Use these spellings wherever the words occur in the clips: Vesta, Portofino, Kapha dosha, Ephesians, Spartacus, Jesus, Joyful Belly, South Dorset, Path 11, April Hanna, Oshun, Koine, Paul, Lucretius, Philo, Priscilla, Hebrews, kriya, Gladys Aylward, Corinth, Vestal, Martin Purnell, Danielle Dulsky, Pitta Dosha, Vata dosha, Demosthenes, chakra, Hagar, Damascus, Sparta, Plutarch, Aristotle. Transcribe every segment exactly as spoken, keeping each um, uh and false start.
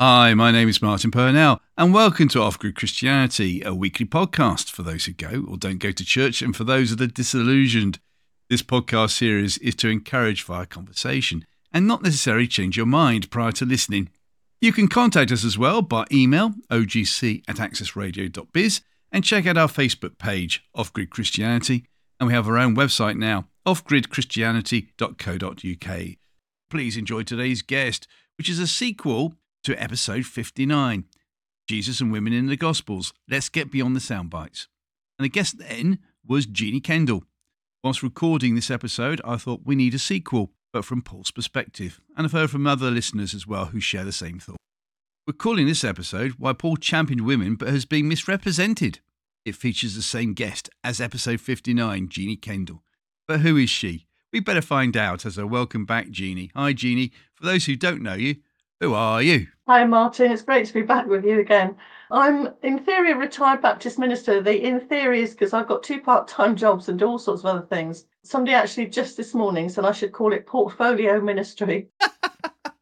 Hi, my name is Martin Purnell, and welcome to Off Grid Christianity, a weekly podcast for those who go or don't go to church and for those that are disillusioned. This podcast series is to encourage via conversation and not necessarily change your mind prior to listening. You can contact us as well by email o g c at access radio dot biz and check out our Facebook page, Off Grid Christianity, and we have our own website now, off grid christianity dot co dot u k. Please enjoy today's guest, which is a sequel to episode fifty-nine, Jesus and Women in the Gospels. Let's get beyond the sound bites. And the guest then was Jeannie Kendall. Whilst recording this episode, I thought we need a sequel, but from Paul's perspective, and I've heard from other listeners as well who share the same thought. We're calling this episode Why Paul Championed Women But Has Been Misrepresented. It features the same guest as episode fifty-nine, Jeannie Kendall. But who is she? We better find out as I welcome back Jeannie. Hi Jeannie, for those who don't know you, who are you? Hi Martin, it's great to be back with you again. I'm in theory a retired Baptist minister. The in theory is because I've got two part-time jobs and all sorts of other things. Somebody actually just this morning said I should call it portfolio ministry.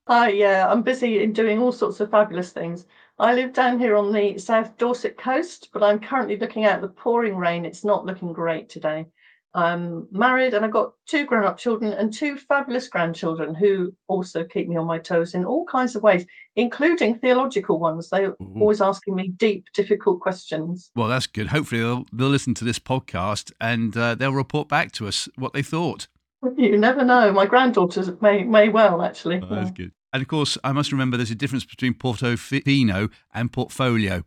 I, yeah, I'm busy in doing all sorts of fabulous things. I live down here on the South Dorset coast, but I'm currently looking out at the pouring rain. It's not looking great today. I'm married and I've got two grown-up children and two fabulous grandchildren who also keep me on my toes in all kinds of ways, including theological ones. They're Ooh. always asking me deep, difficult questions. Well, that's good. Hopefully they'll, they'll listen to this podcast and uh, they'll report back to us what they thought. You never know. My granddaughters may, may well, actually. Oh, that's yeah. good. And of course, I must remember there's a difference between Portofino and portfolio.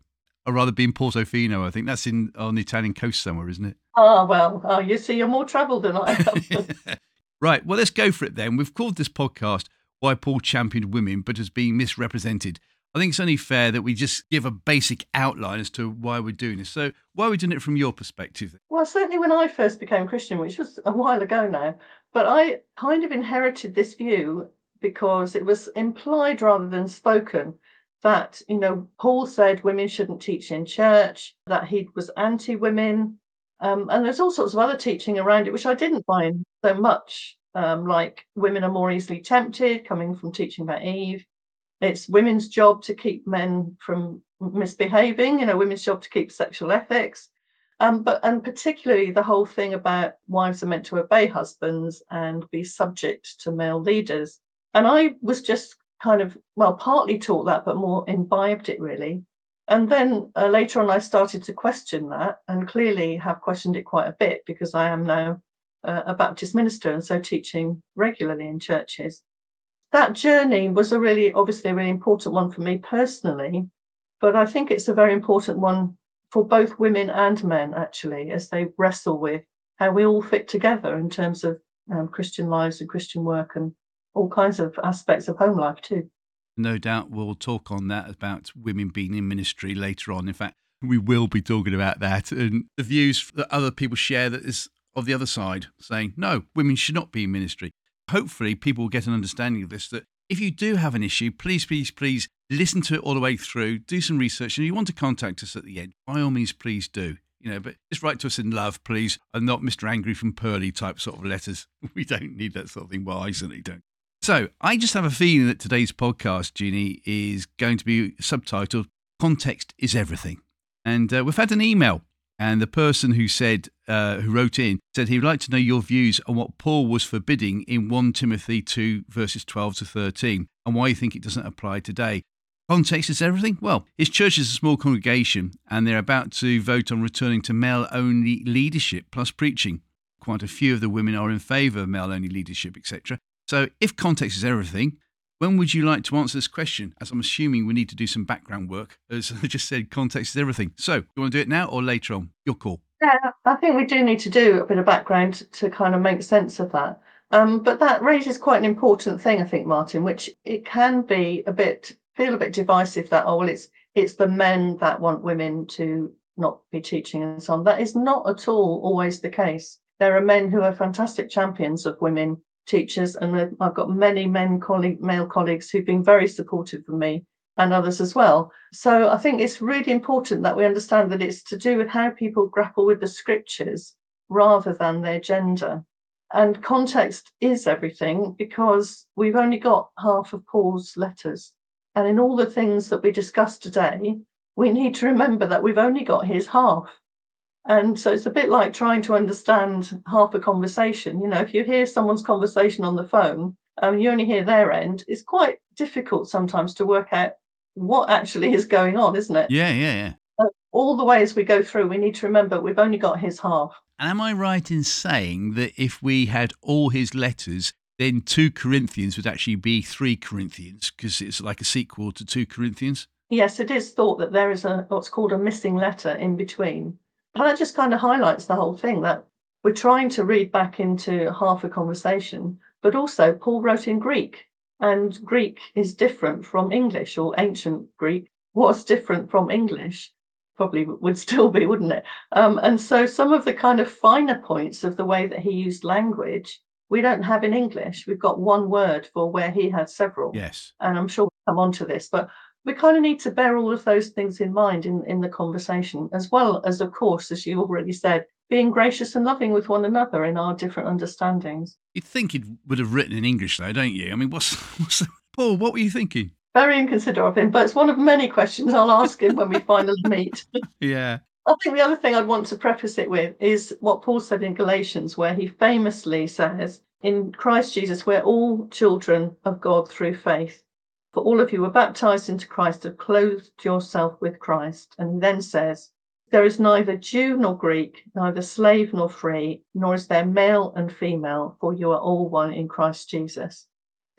I'd rather be in Portofino. I think that's in on the Italian coast somewhere, isn't it? Ah, oh, well, oh, you see, you're more troubled than I am. Right, well, let's go for it then. We've called this podcast Why Paul Championed Women But Has Been Misrepresented. I think it's only fair that we just give a basic outline as to why we're doing this. So why are we doing it from your perspective? Well, certainly when I first became Christian, which was a while ago now, but I kind of inherited this view because it was implied rather than spoken that, you know, Paul said women shouldn't teach in church, that he was anti-women. Um, and there's all sorts of other teaching around it, which I didn't find so much, um, like women are more easily tempted, coming from teaching about Eve. It's women's job to keep men from misbehaving, you know, women's job to keep sexual ethics. Um, but and particularly the whole thing about wives are meant to obey husbands and be subject to male leaders. And I was just kind of, well, partly taught that, but more imbibed it really. And then uh, later on, I started to question that and clearly have questioned it quite a bit because I am now uh, a Baptist minister and so teaching regularly in churches. That journey was a really, obviously a really important one for me personally, but I think it's a very important one for both women and men actually, as they wrestle with how we all fit together in terms of um, Christian lives and Christian work and all kinds of aspects of home life too. No doubt we'll talk on that about women being in ministry later on. In fact, we will be talking about that and the views that other people share that is of the other side saying, no, women should not be in ministry. Hopefully people will get an understanding of this, that if you do have an issue, please, please, please listen to it all the way through, do some research. And if you want to contact us at the end, by all means, please do. You know, but just write to us in love, please, and not Mister Angry from Pearly type sort of letters. We don't need that sort of thing. Well, I certainly don't. So I just have a feeling that today's podcast, Jeannie, is going to be subtitled Context is Everything. And uh, we've had an email and the person who said, uh, who wrote in said he would like to know your views on what Paul was forbidding in First Timothy two verses twelve to thirteen and why you think it doesn't apply today. Context is everything? Well, his church is a small congregation and they're about to vote on returning to male-only leadership plus preaching. Quite a few of the women are in favour of male-only leadership, et cetera. So if context is everything, when would you like to answer this question? As I'm assuming we need to do some background work. As I just said, context is everything. So you want to do it now or later on? Your call. Yeah, I think we do need to do a bit of background to kind of make sense of that. Um, but that raises quite an important thing, I think, Martin, which it can be a bit, feel a bit divisive that, oh, well, it's, it's the men that want women to not be teaching and so on. That is not at all always the case. There are men who are fantastic champions of women teachers, and I've got many men colleague, male colleagues who've been very supportive of me and others as well. So I think it's really important that we understand that it's to do with how people grapple with the scriptures rather than their gender. And context is everything because we've only got half of Paul's letters. And in all the things that we discussed today, we need to remember that we've only got his half. And so it's a bit like trying to understand half a conversation. You know, if you hear someone's conversation on the phone and you only hear their end, it's quite difficult sometimes to work out what actually is going on, isn't it? Yeah, yeah, yeah. So all the ways we go through, we need to remember we've only got his half. And am I right in saying that if we had all his letters, then two Corinthians would actually be three Corinthians, because it's like a sequel to two Corinthians? Yes, it is thought that there is a what's called a missing letter in between. But that just kind of highlights the whole thing, that we're trying to read back into half a conversation, but also Paul wrote in Greek, and Greek is different from English, or ancient Greek was different from English, probably would still be, wouldn't it? Um, and so some of the kind of finer points of the way that he used language, we don't have in English. We've got one word for where he had several. Yes. And I'm sure we'll come on to this, but we kind of need to bear all of those things in mind in, in the conversation, as well as, of course, as you already said, being gracious and loving with one another in our different understandings. You'd think he would have written in English, though, don't you? I mean, what's, what's Paul, what were you thinking? Very inconsiderate of him, but it's one of many questions I'll ask him when we finally meet. Yeah. I think the other thing I'd want to preface it with is what Paul said in Galatians, where he famously says, in Christ Jesus, we're all children of God through faith. For all of you were baptized into Christ, have clothed yourself with Christ. And he then says, there is neither Jew nor Greek, neither slave nor free, nor is there male and female, for you are all one in Christ Jesus.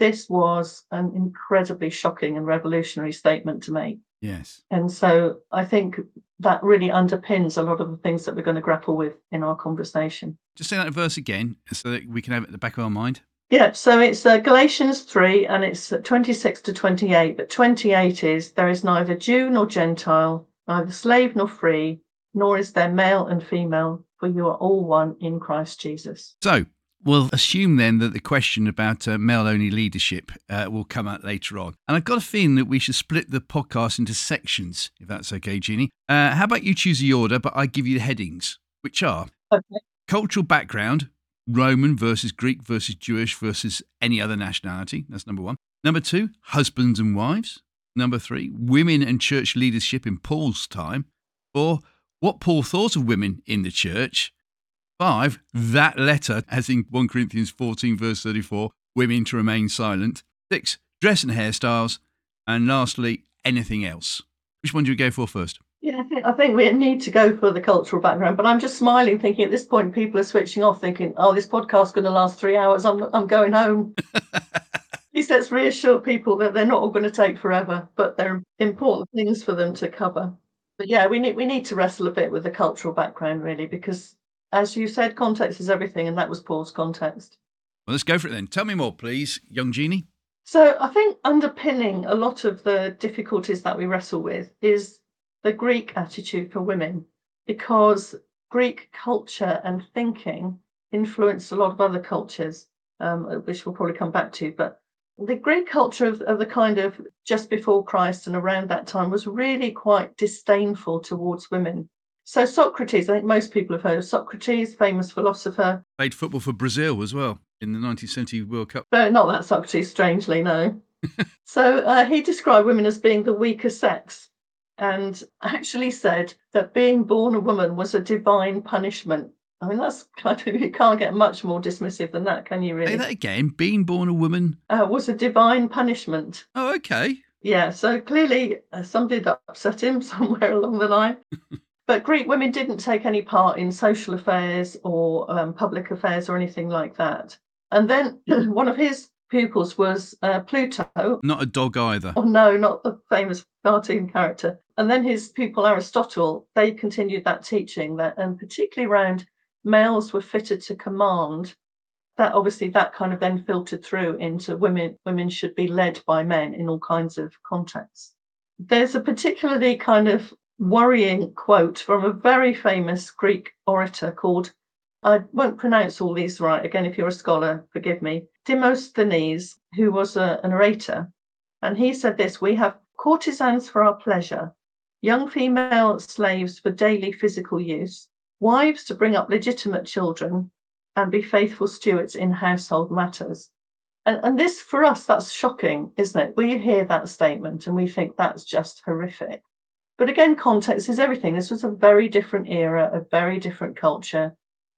This was an incredibly shocking and revolutionary statement to make. Yes. And so I think that really underpins a lot of the things that we're going to grapple with in our conversation. Just say that verse again so that we can have it at the back of our mind. Yeah, so it's uh, Galatians three, and it's twenty-six to twenty-eight, but twenty-eight is, there is neither Jew nor Gentile, neither slave nor free, nor is there male and female, for you are all one in Christ Jesus. So we'll assume then that the question about uh, male-only leadership uh, will come out later on. And I've got a feeling that we should split the podcast into sections, if that's okay, Jeannie. Uh, how about you choose the order, but I give you the headings, which are okay. Cultural background, Roman versus Greek versus Jewish versus any other nationality. That's number one. Number two, husbands and wives. Number three, women and church leadership in Paul's time. Four, what Paul thought of women in the church. Five, that letter, as in First Corinthians fourteen, verse thirty-four, women to remain silent. Six, dress and hairstyles. And lastly, anything else. Which one do you go for first? Yeah, I think, I think we need to go for the cultural background, but I'm just smiling, thinking at this point people are switching off, thinking, "Oh, this podcast's going to last three hours. I'm I'm going home." At least let's reassure people that they're not all going to take forever, but they're important things for them to cover. But yeah, we need we need to wrestle a bit with the cultural background, really, because as you said, context is everything, and that was Paul's context. Well, let's go for it then. Tell me more, please, young Jeannie. So I think underpinning a lot of the difficulties that we wrestle with is the Greek attitude for women, because Greek culture and thinking influenced a lot of other cultures, um, which we'll probably come back to. But the Greek culture of, of the kind of just before Christ and around that time was really quite disdainful towards women. So Socrates, I think most people have heard of Socrates, famous philosopher. Played football for Brazil as well in the nineteen seventy World Cup. But not that Socrates, strangely, no. So uh, he described women as being the weaker sex, and actually said that being born a woman was a divine punishment. I mean, that's kind of, you can't get much more dismissive than that, can you really? Say that again, being born a woman? Uh, was a divine punishment. Oh, okay. Yeah, so clearly uh, somebody that upset him somewhere along the line. But Greek women didn't take any part in social affairs or um, public affairs or anything like that. And then one of his pupils was uh, Pluto. Not a dog either. Oh, no, not the famous cartoon character. And then his pupil Aristotle, they continued that teaching, that, and particularly around males were fitted to command. That obviously that kind of then filtered through into women. Women should be led by men in all kinds of contexts. There's a particularly kind of worrying quote from a very famous Greek orator called, I won't pronounce all these right. Again, if you're a scholar, forgive me. Demosthenes, who was a, an orator, and he said this: we have courtesans for our pleasure, young female slaves for daily physical use, wives to bring up legitimate children and be faithful stewards in household matters. And, and this, for us, that's shocking, isn't it? We hear that statement and we think that's just horrific. But again, context is everything. This was a very different era, a very different culture,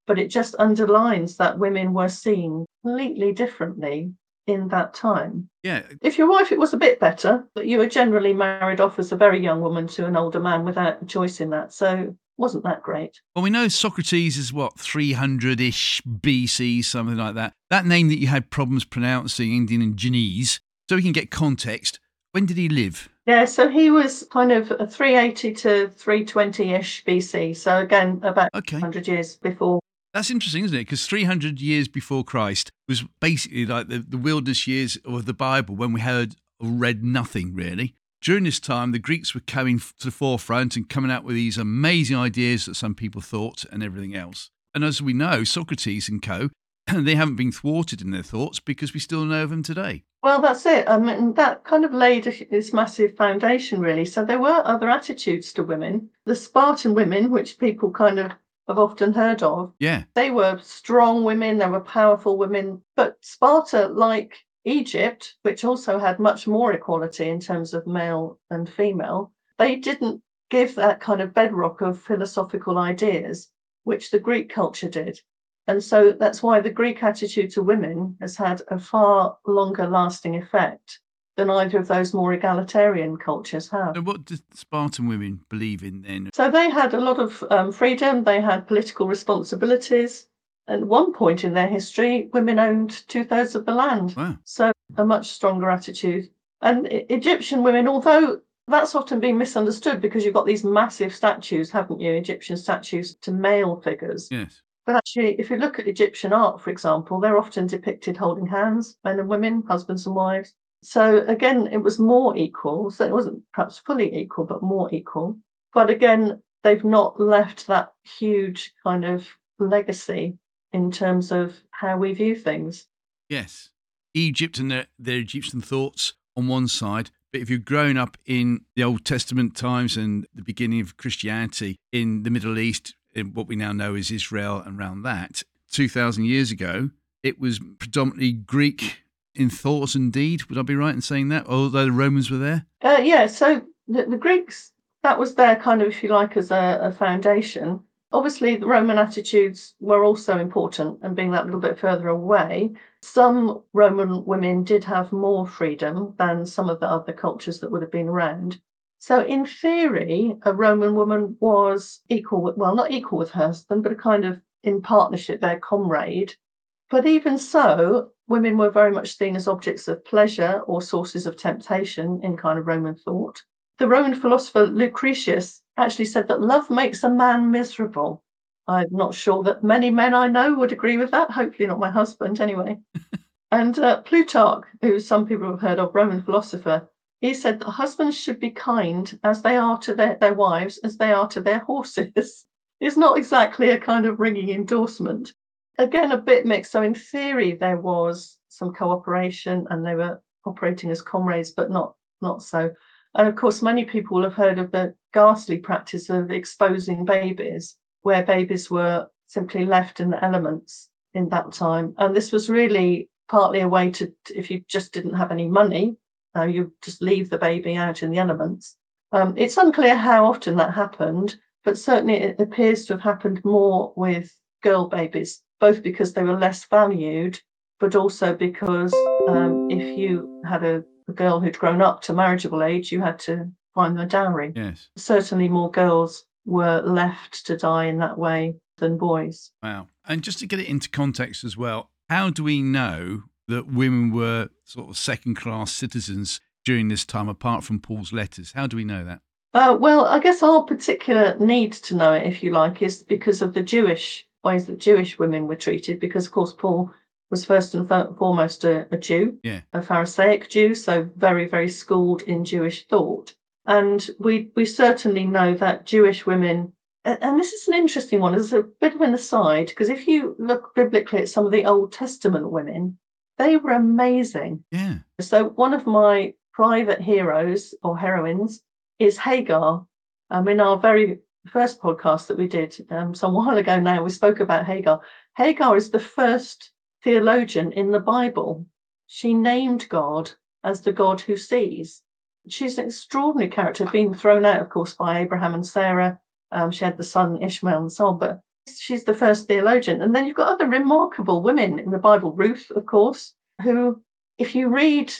but it just underlines that women were seen completely differently in that time. Yeah. If your wife, it was a bit better, but you were generally married off as a very young woman to an older man without a choice in that. So wasn't that great? Well, we know Socrates is, what, three hundred-ish B C, something like that. That name that you had problems pronouncing, Indian and Chinese, so we can get context. When did he live? Yeah, so he was kind of three eighty to three twenty-ish B C, so again, about okay. one hundred years before. That's interesting, isn't it? Because three hundred years before Christ was basically like the, the wilderness years of the Bible, when we heard or read nothing, really. During this time, the Greeks were coming to the forefront and coming out with these amazing ideas that some people thought and everything else. And as we know, Socrates and co, they haven't been thwarted in their thoughts because we still know of them today. Well, that's it. I mean, that kind of laid this massive foundation, really. So there were other attitudes to women. The Spartan women, which people kind of have often heard of, yeah, they were strong women, they were powerful women. But Sparta, like Egypt, which also had much more equality in terms of male and female, they didn't give that kind of bedrock of philosophical ideas, which the Greek culture did. And so that's why the Greek attitude to women has had a far longer lasting effect than either of those more egalitarian cultures have. So what did Spartan women believe in then? So they had a lot of um, freedom, they had political responsibilities. At one point in their history, women owned two-thirds of the land. Wow. So a much stronger attitude. And Egyptian women, although that's often been misunderstood because you've got these massive statues, haven't you, Egyptian statues to male figures. Yes. But actually, if you look at Egyptian art, for example, they're often depicted holding hands, men and women, husbands and wives. So again, it was more equal. So it wasn't perhaps fully equal, but more equal. But again, they've not left that huge kind of legacy in terms of how we view things. Yes. Egypt and their, their Egyptian thoughts on one side, but if you've grown up in the Old Testament times and the beginning of Christianity in the Middle East, in what we now know as Israel and around that, two thousand years ago, it was predominantly Greek in thoughts and deed. Would I be right in saying that, although the Romans were there? Uh, yeah, so the, the Greeks, that was their kind of, if you like, as a, a foundation. Obviously, the Roman attitudes were also important, and being that little bit further away, some Roman women did have more freedom than some of the other cultures that would have been around. So in theory, a Roman woman was equal with, well, not equal with her husband, but a kind of in partnership, their comrade. But even so, women were very much seen as objects of pleasure or sources of temptation in kind of Roman thought. The Roman philosopher Lucretius actually said that love makes a man miserable. I'm not sure that many men I know would agree with that. Hopefully not my husband anyway. And uh, Plutarch, who some people have heard of, Roman philosopher, he said that husbands should be kind as they are to their, their wives, as they are to their horses. It's not exactly a kind of ringing endorsement. Again, a bit mixed. So in theory, there was some cooperation and they were operating as comrades, but not, not so. And of course, many people will have heard of the ghastly practice of exposing babies, where babies were simply left in the elements in that time. And this was really partly a way to, if you just didn't have any money, uh, you just leave the baby out in the elements. Um, it's unclear how often that happened, but certainly it appears to have happened more with girl babies, both because they were less valued, but also because um, if you had a a girl who'd grown up to marriageable age, you had to find the dowry. Yes. Certainly more girls were left to die in that way than boys. Wow. And just to get it into context as well, how do we know that women were sort of second-class citizens during this time, apart from Paul's letters? How do we know that? Uh, well, I guess our particular need to know it, if you like, is because of the Jewish ways that Jewish women were treated, because, of course, Paul was first and foremost a, a Jew, yeah. a Pharisaic Jew, so very, very schooled in Jewish thought. And we we certainly know that Jewish women, and this is an interesting one, it's a bit of an aside, because if you look biblically at some of the Old Testament women, they were amazing. Yeah. So one of my private heroes or heroines is Hagar. Um, in our very first podcast that we did um, some while ago now, we spoke about Hagar. Hagar is the first theologian in the Bible. she named God as the God who sees. She's an extraordinary character, being thrown out, of course, by Abraham and Sarah. Um, she had the son Ishmael and so on, but she's the first theologian. And then you've got other remarkable women in the Bible, Ruth, of course, who, if you read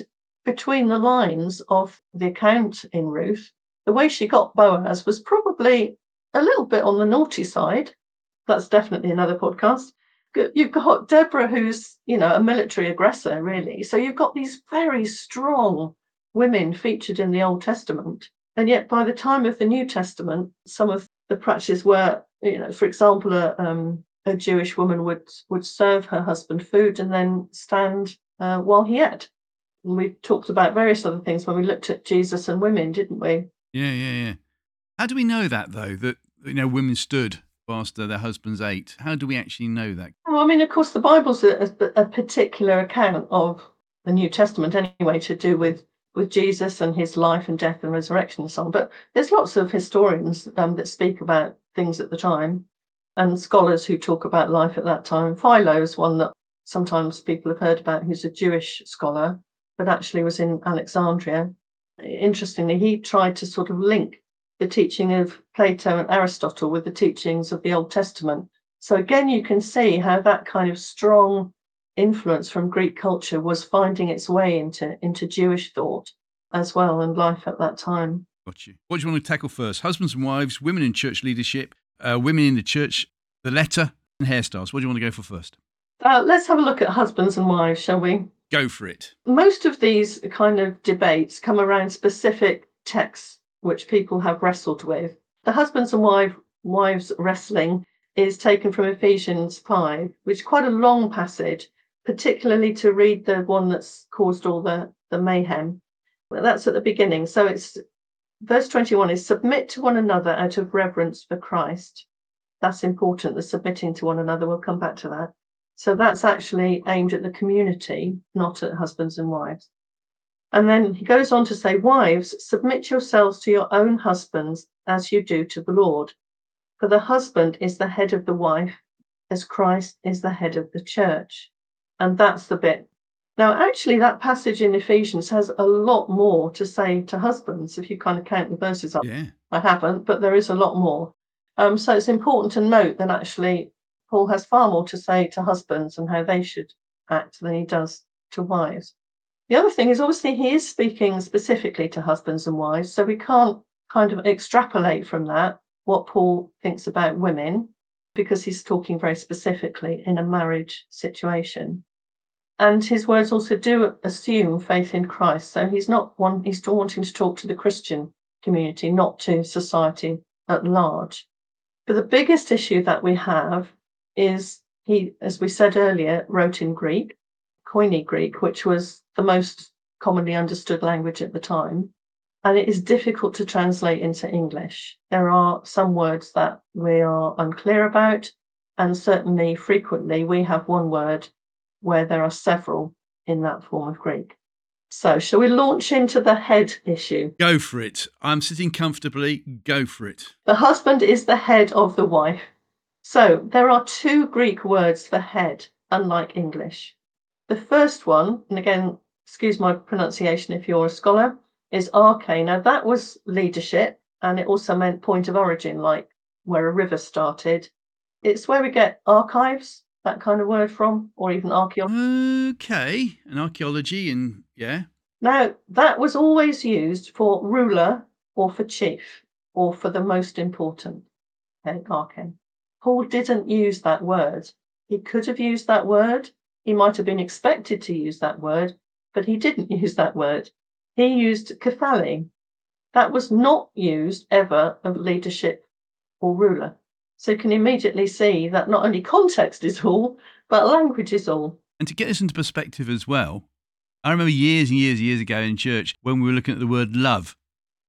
between the lines of the account in Ruth, the way she got Boaz was probably a little bit on the naughty side. That's definitely another podcast. You've got Deborah, who's, you know, a military aggressor, really. So you've got these very strong women featured in the Old Testament. And yet by the time of the New Testament, some of the practices were, you know, for example, a, um, a Jewish woman would, would serve her husband food and then stand uh, while he ate. And we talked about various other things when we looked at Jesus and women, didn't we? Yeah, yeah, yeah. How do we know that, though, that, you know, women stood whilst their husbands ate? How do we actually know that? Well, I mean, of course, the Bible's a, a particular account of the New Testament anyway, to do with, with Jesus and his life and death and resurrection and so on. But there's lots of historians um, that speak about things at the time, and scholars who talk about life at that time. Philo is one that sometimes people have heard about, who's a Jewish scholar, but actually was in Alexandria. Interestingly, he tried to sort of link the teaching of Plato and Aristotle with the teachings of the Old Testament. So again, you can see how that kind of strong influence from Greek culture was finding its way into, into Jewish thought as well, and life at that time. Got you. What do you want to tackle first? Husbands and wives, women in church leadership, uh, women in the church, the letter, and hairstyles. What do you want to go for first? Uh, let's have a look at husbands and wives, shall we? Go for it. Most of these kind of debates come around specific texts which people have wrestled with. The husbands and wife, wives wrestling is taken from Ephesians five, which is quite a long passage, particularly to read the one that's caused all the, the mayhem. Well, that's at the beginning. So it's verse twenty-one is submit to one another out of reverence for Christ. That's important, the submitting to one another. We'll come back to that. So that's actually aimed at the community, not at husbands and wives. And then he goes on to say, wives, submit yourselves to your own husbands as you do to the Lord. For the husband is the head of the wife, as Christ is the head of the church. And that's the bit. Now, actually, that passage in Ephesians has a lot more to say to husbands, if you kind of count the verses up. Yeah. I haven't, but there is a lot more. Um, so it's important to note that actually Paul has far more to say to husbands and how they should act than he does to wives. The other thing is, obviously, he is speaking specifically to husbands and wives, so we can't kind of extrapolate from that what Paul thinks about women, because he's talking very specifically in a marriage situation. And his words also do assume faith in Christ, so he's not one, he's wanting to talk to the Christian community, not to society at large. But the biggest issue that we have is he, as we said earlier, wrote in Greek, Koine Greek, which was the most commonly understood language at the time. And it is difficult to translate into English. There are some words that we are unclear about. And certainly frequently we have one word where there are several in that form of Greek. So shall we launch into the head issue? Go for it. I'm sitting comfortably. Go for it. The husband is the head of the wife. So there are two Greek words for head, unlike English. The first one, and again, excuse my pronunciation if you're a scholar, is arche. Now that was leadership, and it also meant point of origin, like where a river started. It's where we get archives, that kind of word from, or even archaeology. Okay, and archaeology, and yeah. Now that was always used for ruler or for chief or for the most important. Okay, arche. Paul didn't use that word. He could have used that word. He might have been expected to use that word, but he didn't use that word. He used kephale. That was not used ever of leadership or ruler. So you can immediately see that not only context is all, but language is all. And to get this into perspective as well, I remember years and years and years ago in church when we were looking at the word love.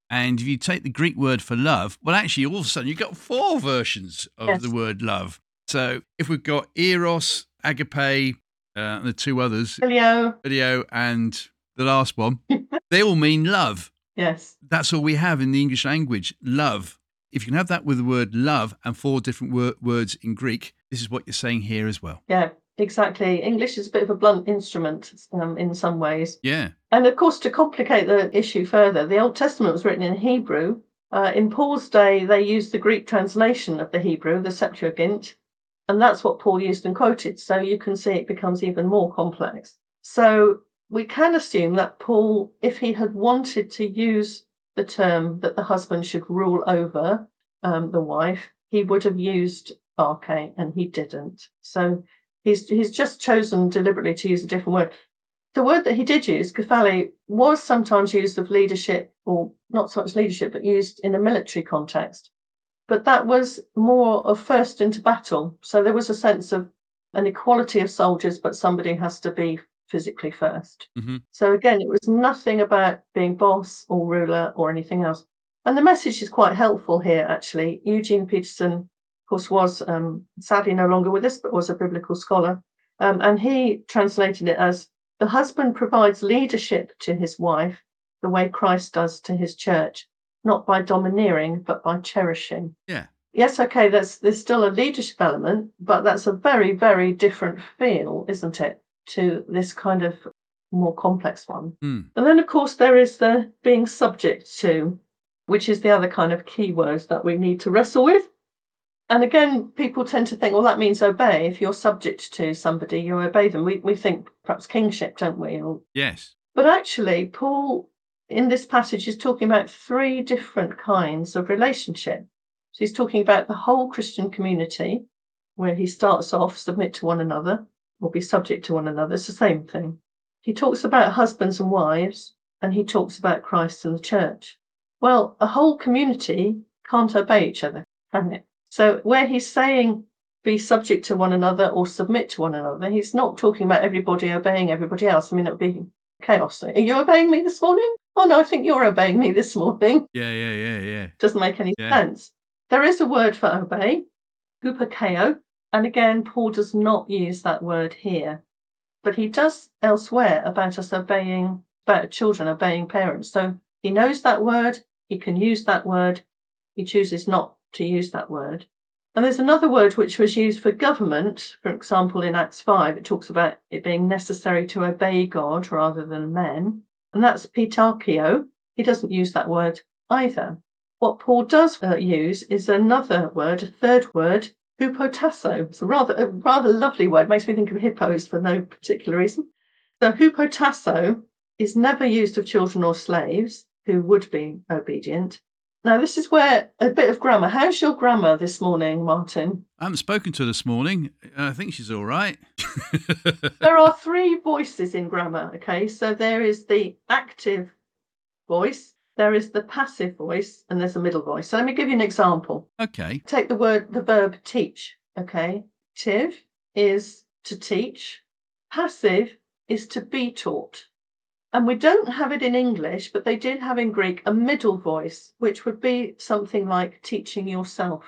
And if you take the Greek word for love, well, actually, all of a sudden, you've got four versions of yes. the word love. So if we've got eros, agape, uh, and the two others, Philo, Philo, and the last one, they all mean love. Yes. That's all we have in the English language, love. If you can have that with the word love and four different wor- words in Greek, this is what you're saying here as well. Yeah, Exactly. English is a bit of a blunt instrument um, in some ways. Yeah. And of course, to complicate the issue further, the Old Testament was written in Hebrew. Uh, in Paul's day, they used the Greek translation of the Hebrew, the Septuagint, and that's what Paul used and quoted. So you can see it becomes even more complex. So we can assume that Paul, if he had wanted to use the term that the husband should rule over um, the wife, he would have used arche, and he didn't. So he's he's just chosen deliberately to use a different word. The word that he did use, kephale, was sometimes used of leadership, or not so much leadership, but used in a military context. But that was more of first into battle. So there was a sense of an equality of soldiers, but somebody has to be physically first. Mm-hmm. So again, it was nothing about being boss or ruler or anything else. And the message is quite helpful here, actually. Eugene Peterson, of course, was um, sadly no longer with us, but was a biblical scholar. Um, and he translated it as, the husband provides leadership to his wife the way Christ does to his church, not by domineering, but by cherishing. Yeah. Yes, okay, there's, there's still a leadership element, but that's a very, very different feel, isn't it, to this kind of more complex one. Mm. And then, of course, there is the being subject to, which is the other kind of key word that we need to wrestle with. And again, people tend to think, well, that means obey. If you're subject to somebody, you obey them. We we think perhaps kingship, don't we? Or... Yes. But actually, Paul, in this passage, is talking about three different kinds of relationship. So he's talking about the whole Christian community, where he starts off, submit to one another, or be subject to one another. It's the same thing. He talks about husbands and wives, and he talks about Christ and the church. Well, a whole community can't obey each other, can it? So where he's saying be subject to one another or submit to one another, he's not talking about everybody obeying everybody else. I mean, it would be chaos. Are you obeying me this morning? Oh, no, I think you're obeying me this morning. Yeah, yeah, yeah, yeah. Doesn't make any yeah. sense. There is a word for obey, hupakeo. And again, Paul does not use that word here. But he does elsewhere about us obeying, about children obeying parents. So he knows that word. He can use that word. He chooses not to use that word. And there's another word which was used for government, for example, in Acts five, it talks about it being necessary to obey God rather than men, and that's pitarchio. He doesn't use that word either. What Paul does uh, use is another word, a third word, hupotasso. It's a rather, a rather lovely word, makes me think of hippos for no particular reason. So hupotasso is never used of children or slaves who would be obedient. Now, this is where a bit of grammar. How's your grammar this morning, Martin? I haven't spoken to her this morning. I think she's all right. There are three voices in grammar, okay? So there is the active voice, there is the passive voice, and there's a middle voice. So let me give you an example. Okay. Take the word, the verb teach, okay? Tive is to teach. Passive is to be taught. And we don't have it in English, but they did have in Greek a middle voice, which would be something like teaching yourself.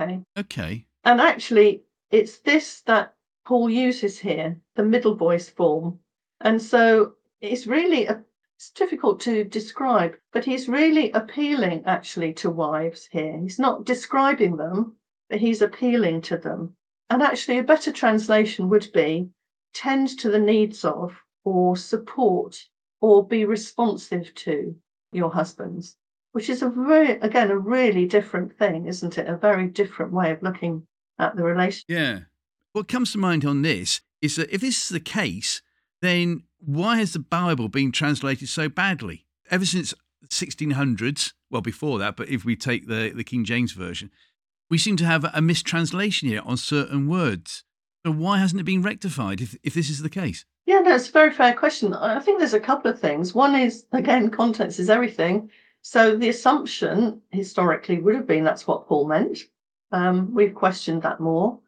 Okay. Okay. And actually, it's this that Paul uses here, the middle voice form. And so it's really a, it's difficult to describe, but he's really appealing actually to wives here. He's not describing them, but he's appealing to them. And actually, a better translation would be tend to the needs of, or support, or be responsive to your husbands, which is a very, again, a really different thing, isn't it? A very different way of looking at the relationship. Yeah. What comes to mind on this is that if this is the case, then why has the Bible been translated so badly? Ever since the sixteen hundreds, well, before that, but if we take the, the King James Version, we seem to have a mistranslation here on certain words. So why hasn't it been rectified if, if this is the case? Yeah, no, it's a very fair question. I think there's a couple of things. One is, again, context is everything. So the assumption historically would have been that's what Paul meant. Um, we've questioned that more.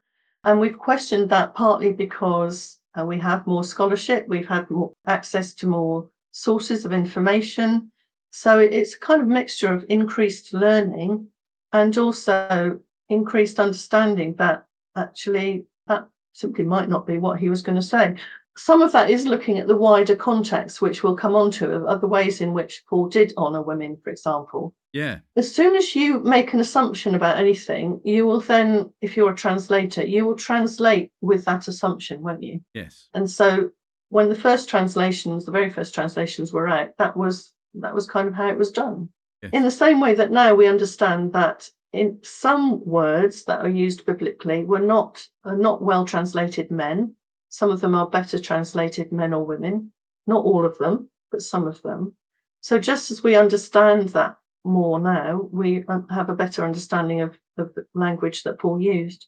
And we've questioned that partly because uh, we have more scholarship. We've had more access to more sources of information. So it, it's a kind of mixture of increased learning and also increased understanding that actually that simply might not be what he was going to say. some of that is looking at the wider context, which we'll come on to, of other ways in which Paul did honour women, for example. Yeah. As soon as you make an assumption about anything, you will then, if you're a translator, you will translate with that assumption, won't you? Yes. And so when the first translations, the very first translations were out, that was that was kind of how it was done. Yes. In the same way that now we understand that in some words that are used biblically were not are not well translated men. Some of them are better translated men or women, not all of them, but some of them. So just as we understand that more now, we have a better understanding of, of the language that Paul used.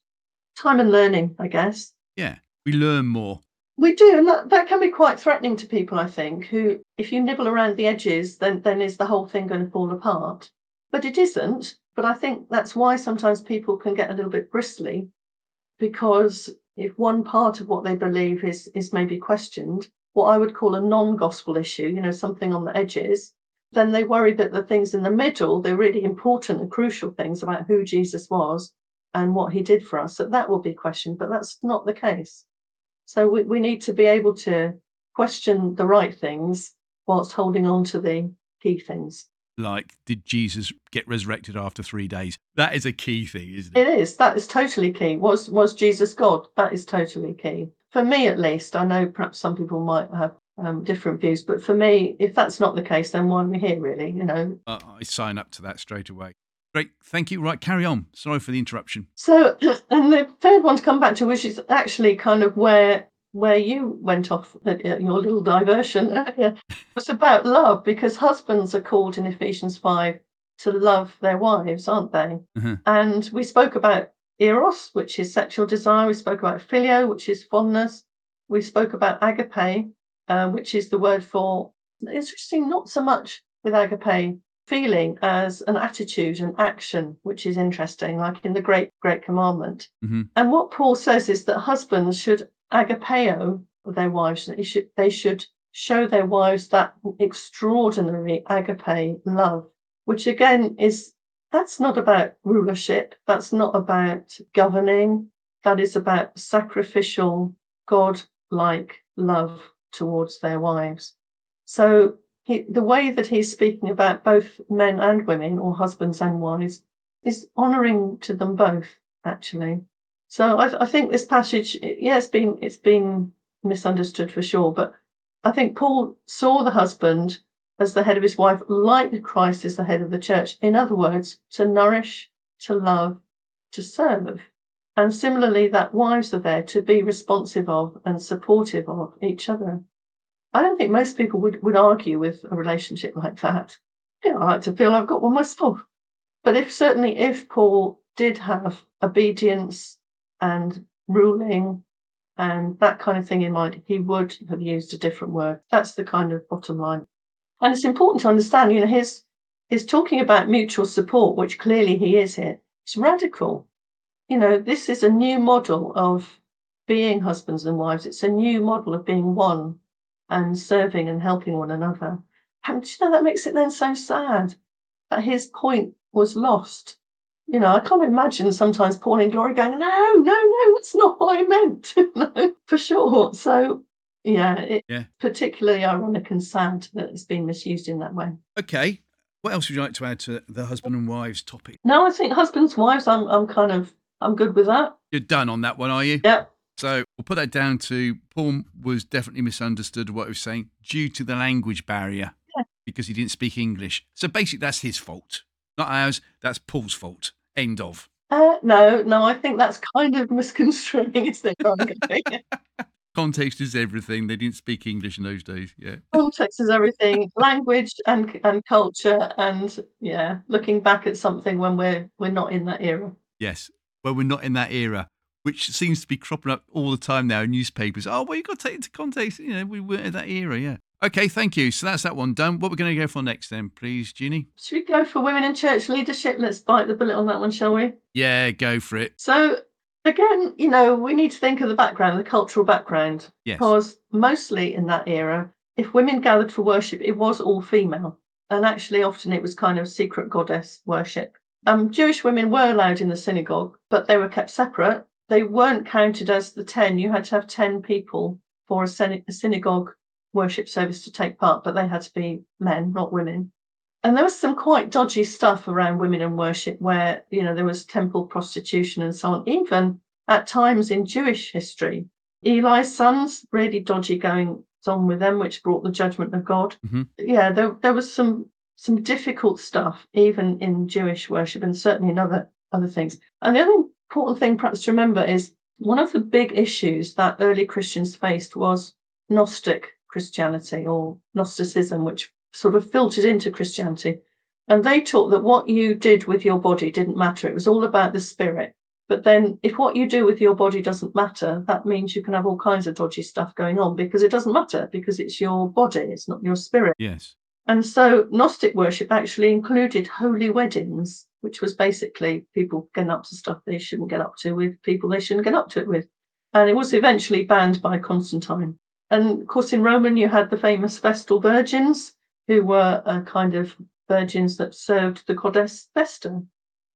Time and learning, I guess. Yeah, we learn more. We do, and that, that can be quite threatening to people, I think, who, if you nibble around the edges, then, then is the whole thing going to fall apart? But it isn't. But I think that's why sometimes people can get a little bit bristly, because if one part of what they believe is is maybe questioned, what I would call a non-gospel issue, you know, something on the edges, then they worry that the things in the middle, the really important and crucial things about who Jesus was and what he did for us, that that will be questioned. But that's not the case. So we, we need to be able to question the right things whilst holding on to the key things. Like, did Jesus get resurrected after three days? That is a key thing, isn't it? It is. That is totally key. Was was Jesus God? That is totally key. For me, at least. I know perhaps some people might have um, different views, but for me, if that's not the case, then why are we here, really? You know, uh, I sign up to that straight away. Great. Thank you. Right, carry on. Sorry for the interruption. So, and the third one to come back to, which is actually kind of where where you went off at your little diversion earlier, was about love, because husbands are called in Ephesians five to love their wives, aren't they? Mm-hmm. And we spoke about eros, which is sexual desire. We spoke about phileo, which is fondness. We spoke about agape, uh, which is the word for, interesting, not so much with agape, feeling as an attitude and action, which is interesting, like in the Great, Great Commandment. Mm-hmm. And what Paul says is that husbands should agapeo their wives, they should, they should show their wives that extraordinary agape love, which again is, that's not about rulership, that's not about governing, that is about sacrificial, God-like love towards their wives. So he, the way that he's speaking about both men and women, or husbands and wives, is honouring to them both, actually. So I, th- I think this passage, yeah, it's been, it's been misunderstood for sure, but I think Paul saw the husband as the head of his wife, like Christ is the head of the church. In other words, to nourish, to love, to serve. And similarly, that wives are there to be responsive of and supportive of each other. I don't think most people would, would argue with a relationship like that. You know, I like to feel I've got one myself. But if certainly if Paul did have obedience and ruling and that kind of thing in mind, he would have used a different word. That's the kind of bottom line. And it's important to understand, you know, his, his talking about mutual support, which clearly he is here, it's radical. You know, this is a new model of being husbands and wives. It's a new model of being one and serving and helping one another. And you know, that makes it then so sad that his point was lost. You know, I can't imagine sometimes Paul in glory going, no, no, no, that's not what I meant, no, for sure. So, yeah, it's yeah. particularly ironic and sad that it's been misused in that way. Okay. What else would you like to add to the husband and wives topic? No, I think husbands, wives, I'm I'm kind of, I'm good with that. You're done on that one, are you? Yeah. So we'll put that down to Paul was definitely misunderstood what he was saying due to the language barrier yeah. because he didn't speak English. So basically that's his fault. Not ours, that's Paul's fault. End of. Uh, no, no, I think that's kind of misconstruing, isn't it? Context is everything. They didn't speak English in those days, yeah. Context is everything. Language and and culture and, yeah, looking back at something when we're we're not in that era. Yes, well, we're not in that era, which seems to be cropping up all the time now in newspapers. Oh, well, you've got to take it into context. You know, we weren't in that era, yeah. Okay, thank you. So that's that one done. What we're going to go for next then, please, Jeannie? Should we go for women in church leadership? Let's bite the bullet on that one, shall we? Yeah, go for it. So, again, you know, we need to think of the background, the cultural background. Yes. Because mostly in that era, if women gathered for worship, it was all female. And actually, often it was kind of secret goddess worship. Um, Jewish women were allowed in the synagogue, but they were kept separate. They weren't counted as the ten. You had to have ten people for a synagogue worship service to take part, but they had to be men, not women. And there was some quite dodgy stuff around women and worship where, you know, there was temple prostitution and so on. Even at times in Jewish history, Eli's sons, really dodgy going on with them, which brought the judgment of God. Mm-hmm. Yeah, there, there was some some difficult stuff, even in Jewish worship and certainly in other, other things. And the other important thing perhaps to remember is one of the big issues that early Christians faced was Gnostic Christianity or Gnosticism, which sort of filtered into Christianity. And they taught that what you did with your body didn't matter. It was all about the spirit. But then if what you do with your body doesn't matter, that means you can have all kinds of dodgy stuff going on because it doesn't matter, because it's your body, it's not your spirit. Yes. And so Gnostic worship actually included holy weddings, which was basically people getting up to stuff they shouldn't get up to with people they shouldn't get up to it with. And it was eventually banned by Constantine. And of course, in Roman, you had the famous Vestal Virgins, who were a kind of virgins that served the goddess Vesta.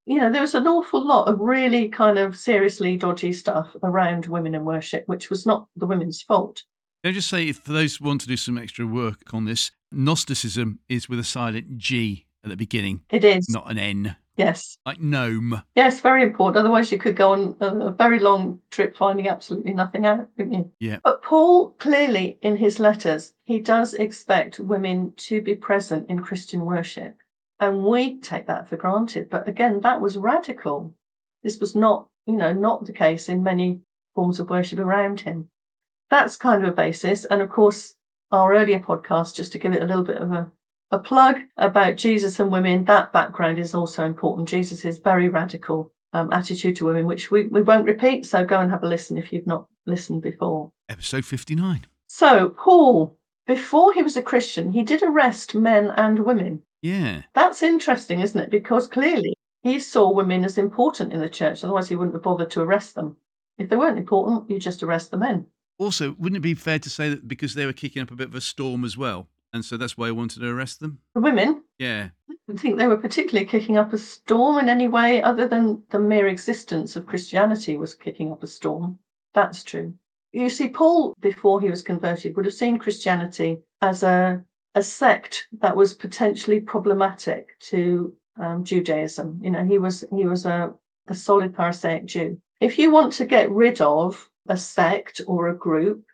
You know, there was an awful lot of really kind of seriously dodgy stuff around women and worship, which was not the women's fault. Can I just say, for those who want to do some extra work on this, Gnosticism is with a silent G at the beginning. It is. Not an N. Yes. Like gnome. Yes, very important. Otherwise you could go on a very long trip finding absolutely nothing out, couldn't you? Yeah. But Paul, clearly in his letters, he does expect women to be present in Christian worship. And we take that for granted. But again, that was radical. This was not, you know, not the case in many forms of worship around him. That's kind of a basis. And of course, our earlier podcast, just to give it a little bit of a, a plug about Jesus and women, that background is also important. Jesus's very radical um, attitude to women, which we, we won't repeat. So go and have a listen if you've not listened before. Episode fifty-nine. So Paul, before he was a Christian, he did arrest men and women. Yeah. That's interesting, isn't it? Because clearly he saw women as important in the church. Otherwise, he wouldn't have bothered to arrest them. If they weren't important, you just arrest the men. Also, wouldn't it be fair to say that because they were kicking up a bit of a storm as well? And so that's why I wanted to arrest them? The women? Yeah. I don't think they were particularly kicking up a storm in any way other than the mere existence of Christianity was kicking up a storm. That's true. You see, Paul, before he was converted, would have seen Christianity as a a sect that was potentially problematic to um, Judaism. You know, he was he was a, a solid Pharisaic Jew. If you want to get rid of a sect or a group,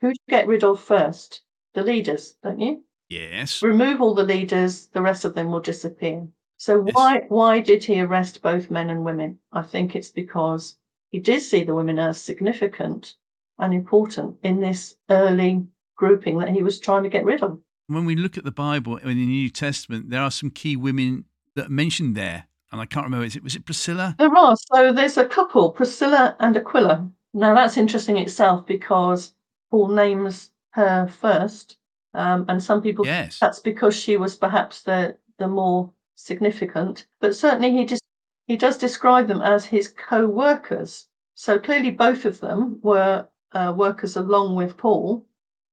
who do you get rid of first? The leaders, don't you? Yes. Remove all the leaders, the rest of them will disappear. So yes. why why did he arrest both men and women? I think it's because he did see the women as significant and important in this early grouping that he was trying to get rid of. When we look at the Bible in the New Testament, there are some key women that are mentioned there. And I can't remember, is it, was it Priscilla? There are. So there's a couple, Priscilla and Aquila. Now, that's interesting in itself because Paul names her first. Um, and some people yes. think that's because she was perhaps the, the more significant. But certainly he just he does describe them as his co-workers. So clearly both of them were uh, workers along with Paul.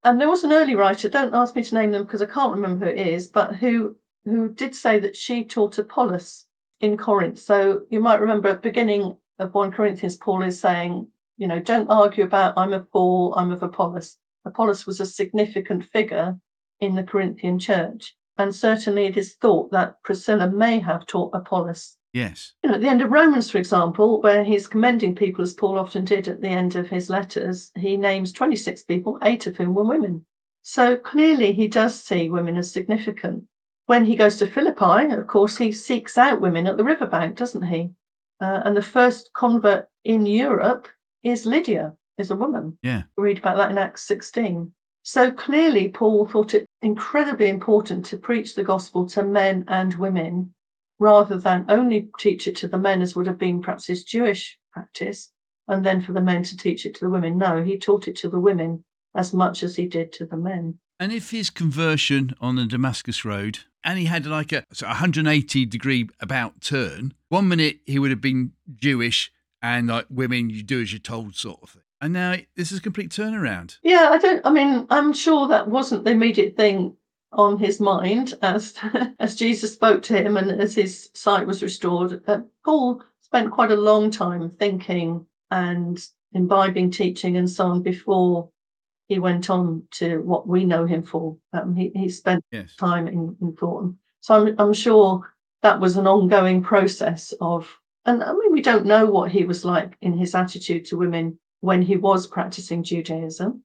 And there was an early writer, don't ask me to name them because I can't remember who it is, but who who did say that she taught Apollos in Corinth. So you might remember at the beginning of First Corinthians, Paul is saying, you know, don't argue about I'm of Paul, I'm of Apollos. Apollos was a significant figure in the Corinthian church. And certainly it is thought that Priscilla may have taught Apollos. Yes. You know, at the end of Romans, for example, where he's commending people, as Paul often did at the end of his letters, he names twenty-six people, eight of whom were women. So clearly he does see women as significant. When he goes to Philippi, of course, he seeks out women at the riverbank, doesn't he? Uh, and the first convert in Europe is Lydia, is a woman. Yeah. We read about that in Acts sixteen. So clearly Paul thought it incredibly important to preach the gospel to men and women, rather than only teach it to the men, as would have been perhaps his Jewish practice, and then for the men to teach it to the women. No, he taught it to the women as much as he did to the men. And if his conversion on the Damascus Road, and he had like a so one hundred eighty degree about turn, one minute he would have been Jewish and like women, you do as you're told sort of thing. And now this is a complete turnaround. Yeah, I don't, I mean, I'm sure that wasn't the immediate thing on his mind as as Jesus spoke to him and as his sight was restored. Uh, Paul spent quite a long time thinking and imbibing teaching and so on before he went on to what we know him for. Um, he, he spent yes. time in, in Thornton. So I'm, I'm sure that was an ongoing process of, and I mean, we don't know what he was like in his attitude to women when he was practicing Judaism.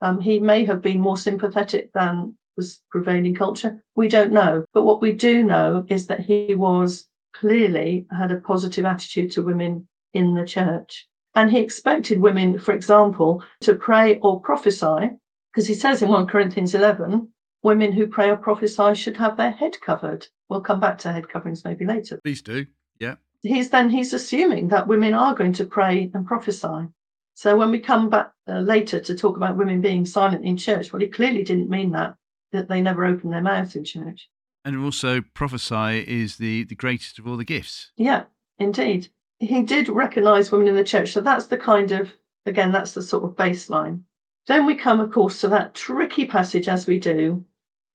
Um, he may have been more sympathetic than was prevailing culture. We don't know. But what we do know is that he was clearly had a positive attitude to women in the church. And he expected women, for example, to pray or prophesy, because he says in First Corinthians eleven, women who pray or prophesy should have their head covered. We'll come back to head coverings maybe later. Please do, yeah. He's then he's assuming that women are going to pray and prophesy. So when we come back uh, later to talk about women being silent in church, well, he clearly didn't mean that, that they never open their mouth in church. And also prophesy is the, the greatest of all the gifts. Yeah, indeed. He did recognise women in the church. So that's the kind of, again, that's the sort of baseline. Then we come, of course, to that tricky passage, as we do,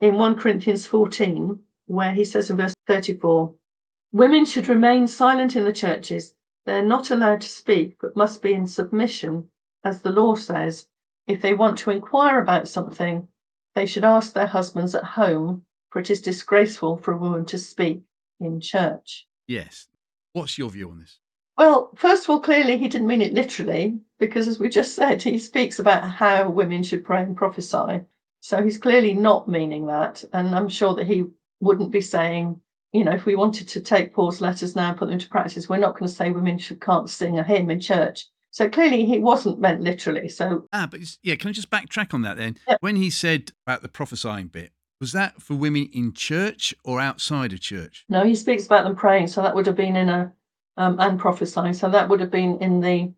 in First Corinthians fourteen, where he says in verse thirty-four, women should remain silent in the churches. They're not allowed to speak, but must be in submission, as the law says. If they want to inquire about something, they should ask their husbands at home, for it is disgraceful for a woman to speak in church. Yes. What's your view on this? Well, first of all, clearly he didn't mean it literally, because as we just said, he speaks about how women should pray and prophesy. So he's clearly not meaning that. And I'm sure that he wouldn't be saying, you know, if we wanted to take Paul's letters now and put them into practice, we're not going to say women should, can't sing a hymn in church. So clearly he wasn't meant literally. So ah, but yeah, can I just backtrack on that then? Yeah. When he said about the prophesying bit, was that for women in church or outside of church? No, he speaks about them praying. So that would have been in a um, and prophesying. So that would have been in the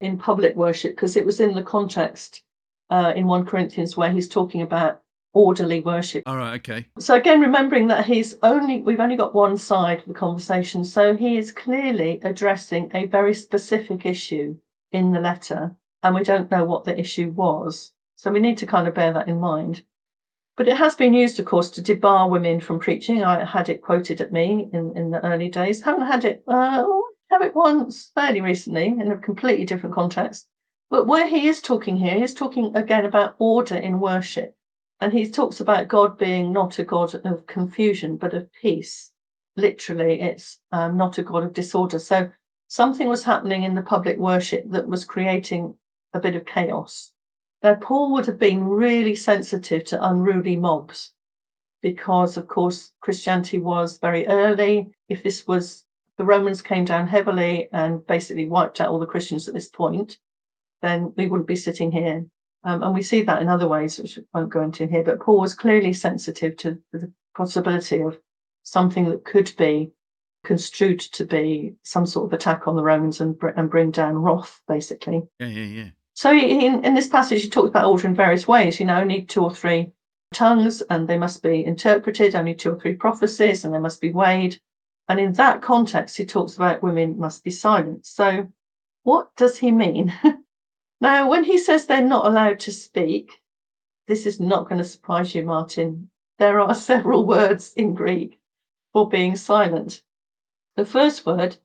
in public worship, because it was in the context uh, in First Corinthians where he's talking about orderly worship. All right, okay. So again, remembering that he's only we've only got one side of the conversation. So he is clearly addressing a very specific issue in the letter, and we don't know what the issue was. So we need to kind of bear that in mind. But it has been used, of course, to debar women from preaching. I had it quoted at me in, in the early days. Haven't had it, uh, have it once fairly recently in a completely different context. But where he is talking here, he's talking again about order in worship. And he talks about God being not a God of confusion, but of peace. Literally, it's um, not a God of disorder. So something was happening in the public worship that was creating a bit of chaos. Now, Paul would have been really sensitive to unruly mobs because, of course, Christianity was very early. If this was, the Romans came down heavily and basically wiped out all the Christians at this point, then we wouldn't be sitting here. Um, and we see that in other ways, which I won't go into here. But Paul was clearly sensitive to the possibility of something that could be construed to be some sort of attack on the Romans and, and bring down wrath, basically. Yeah, yeah, yeah. So he, in, in this passage, he talks about order in various ways. You know, only two or three tongues, and they must be interpreted, only two or three prophecies, and they must be weighed. And in that context, he talks about women must be silent. So what does he mean? Now, when he says they're not allowed to speak, this is not going to surprise you, Martin. There are several words in Greek for being silent. The first word,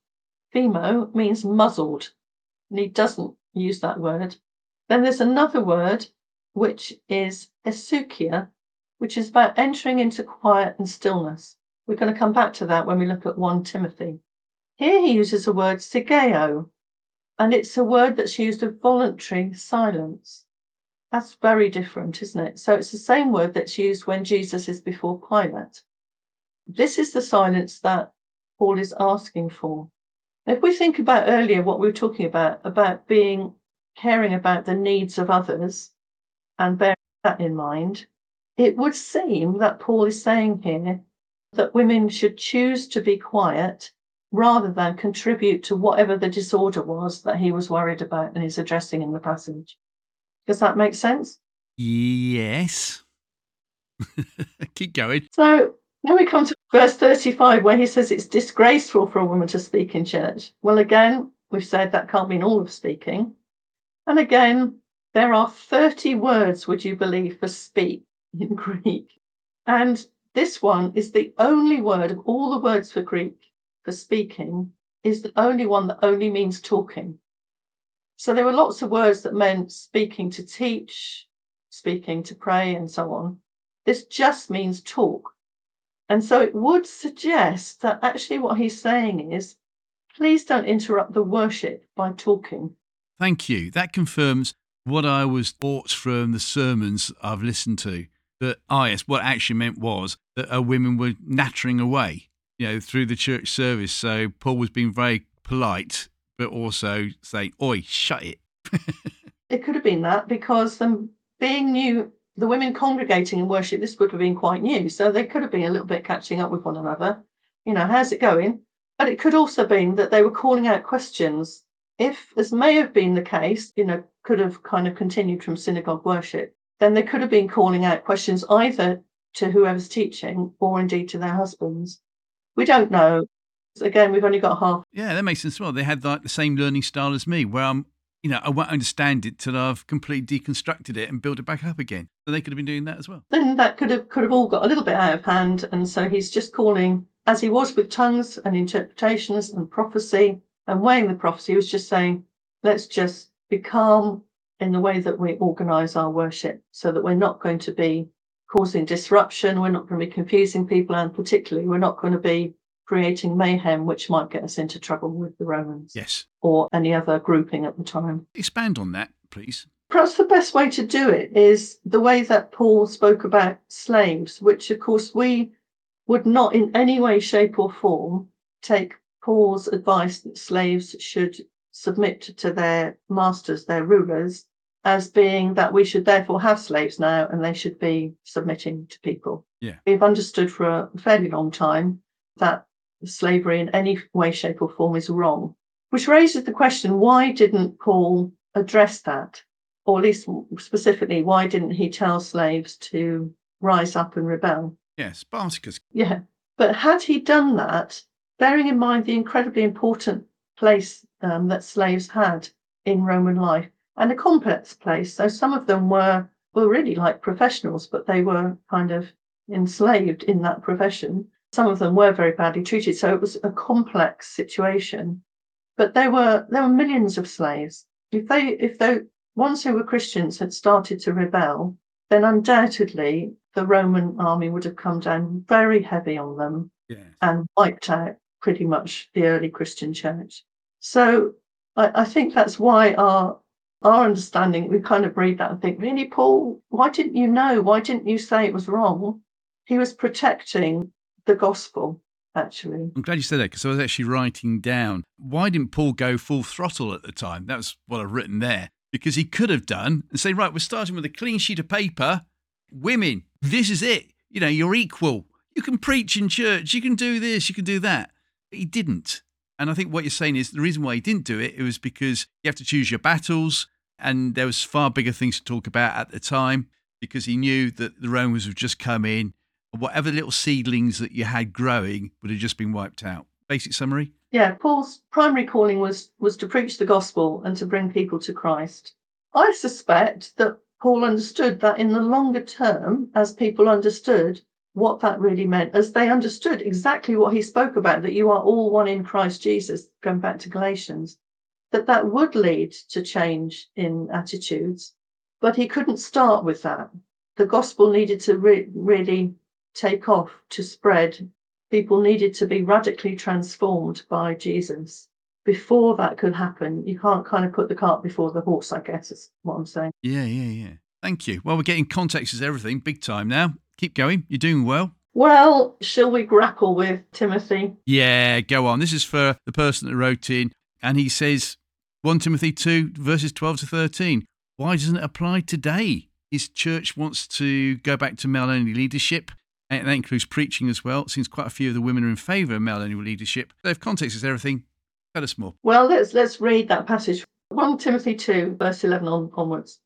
phemo, means muzzled, and he doesn't use that word. Then there's another word, which is esukia, which is about entering into quiet and stillness. We're going to come back to that when we look at First Timothy. Here he uses the word sigeo, and it's a word that's used of voluntary silence. That's very different, isn't it? So it's the same word that's used when Jesus is before Pilate. This is the silence that Paul is asking for. If we think about earlier what we were talking about, about being caring about the needs of others and bearing that in mind, it would seem that Paul is saying here that women should choose to be quiet rather than contribute to whatever the disorder was that he was worried about and is addressing in the passage. Does that make sense? Yes. Keep going. So now we come to verse thirty-five, where he says it's disgraceful for a woman to speak in church. Well, again, we've said that can't mean all of speaking. And again, there are thirty words, would you believe, for speak in Greek. And this one is the only word of all the words for Greek for speaking is the only one that only means talking. So there were lots of words that meant speaking to teach, speaking, to pray and so on. This just means talk. And so it would suggest that actually what he's saying is, please don't interrupt the worship by talking. Thank you. That confirms what I was taught from the sermons I've listened to. That, oh yes, what it actually meant was that uh, women were nattering away, you know, through the church service. So Paul was being very polite, but also saying, oi, shut it. It could have been that, because them being new, the women congregating in worship, this would have been quite new. So they could have been a little bit catching up with one another. You know, how's it going? But it could also been that they were calling out questions. If, as may have been the case, you know, could have kind of continued from synagogue worship, then they could have been calling out questions either to whoever's teaching or indeed to their husbands. We don't know. Again, we've only got half. Yeah, that makes sense. Well, they had like the same learning style as me, where I'm, you know, I won't understand it till I've completely deconstructed it and built it back up again. So they could have been doing that as well. Then that could have could have all got a little bit out of hand, and so he's just calling, as he was with tongues and interpretations and prophecy and weighing the prophecy, he was just saying, let's just be calm in the way that we organise our worship, so that we're not going to be causing disruption, we're not going to be confusing people, and particularly we're not going to be creating mayhem, which might get us into trouble with the Romans. Yes. Or any other grouping at the time. Expand on that, please. Perhaps the best way to do it is the way that Paul spoke about slaves, which, of course, we would not in any way, shape or form take Paul's advice that slaves should submit to their masters, their rulers, as being that we should therefore have slaves now and they should be submitting to people. Yeah. We've understood for a fairly long time that slavery in any way, shape or form is wrong, which raises the question, why didn't Paul address that? Or at least specifically, why didn't he tell slaves to rise up and rebel? Yes, Spartacus. Yeah. But had he done that, bearing in mind the incredibly important place um, that slaves had in Roman life, and a complex place, so some of them were, were really like professionals, but they were kind of enslaved in that profession. Some of them were very badly treated, so it was a complex situation. But there were there were millions of slaves. If they if they ones who were Christians had started to rebel, then undoubtedly the Roman army would have come down very heavy on them. Yeah. And wiped out pretty much the early Christian church. So I, I think that's why our our understanding, we kind of read that and think, really, Paul, why didn't you know? Why didn't you say it was wrong? He was protecting the gospel, actually. I'm glad you said that, because I was actually writing down, why didn't Paul go full throttle at the time? That was what I've written there. Because he could have done and say, right, we're starting with a clean sheet of paper. Women, this is it. You know, you're equal. You can preach in church. You can do this. You can do that. But he didn't. And I think what you're saying is the reason why he didn't do it, it was because you have to choose your battles. And there was far bigger things to talk about at the time, because he knew that the Romans have just come in. Whatever little seedlings that you had growing would have just been wiped out. Basic summary? Yeah, Paul's primary calling was was to preach the gospel and to bring people to Christ. I suspect that Paul understood that in the longer term, as people understood what that really meant, as they understood exactly what he spoke about, that you are all one in Christ Jesus, going back to Galatians, that that would lead to change in attitudes. But he couldn't start with that. The gospel needed to re- really... take off, to spread. People needed to be radically transformed by Jesus. Before that could happen, you can't kind of put the cart before the horse, I guess is what I'm saying. Yeah, yeah, yeah. Thank you. Well, we're getting context is everything, big time now. Keep going. You're doing well. Well, shall we grapple with Timothy? Yeah, go on. This is for the person that wrote in, and he says, First Timothy two, verses twelve to thirteen, why doesn't it apply today? His church wants to go back to male-only leadership. And that includes preaching as well, since quite a few of the women are in favour of male-only leadership. So if context is everything, tell us more. Well, let's let's read that passage. First Timothy two, verse eleven on, onwards.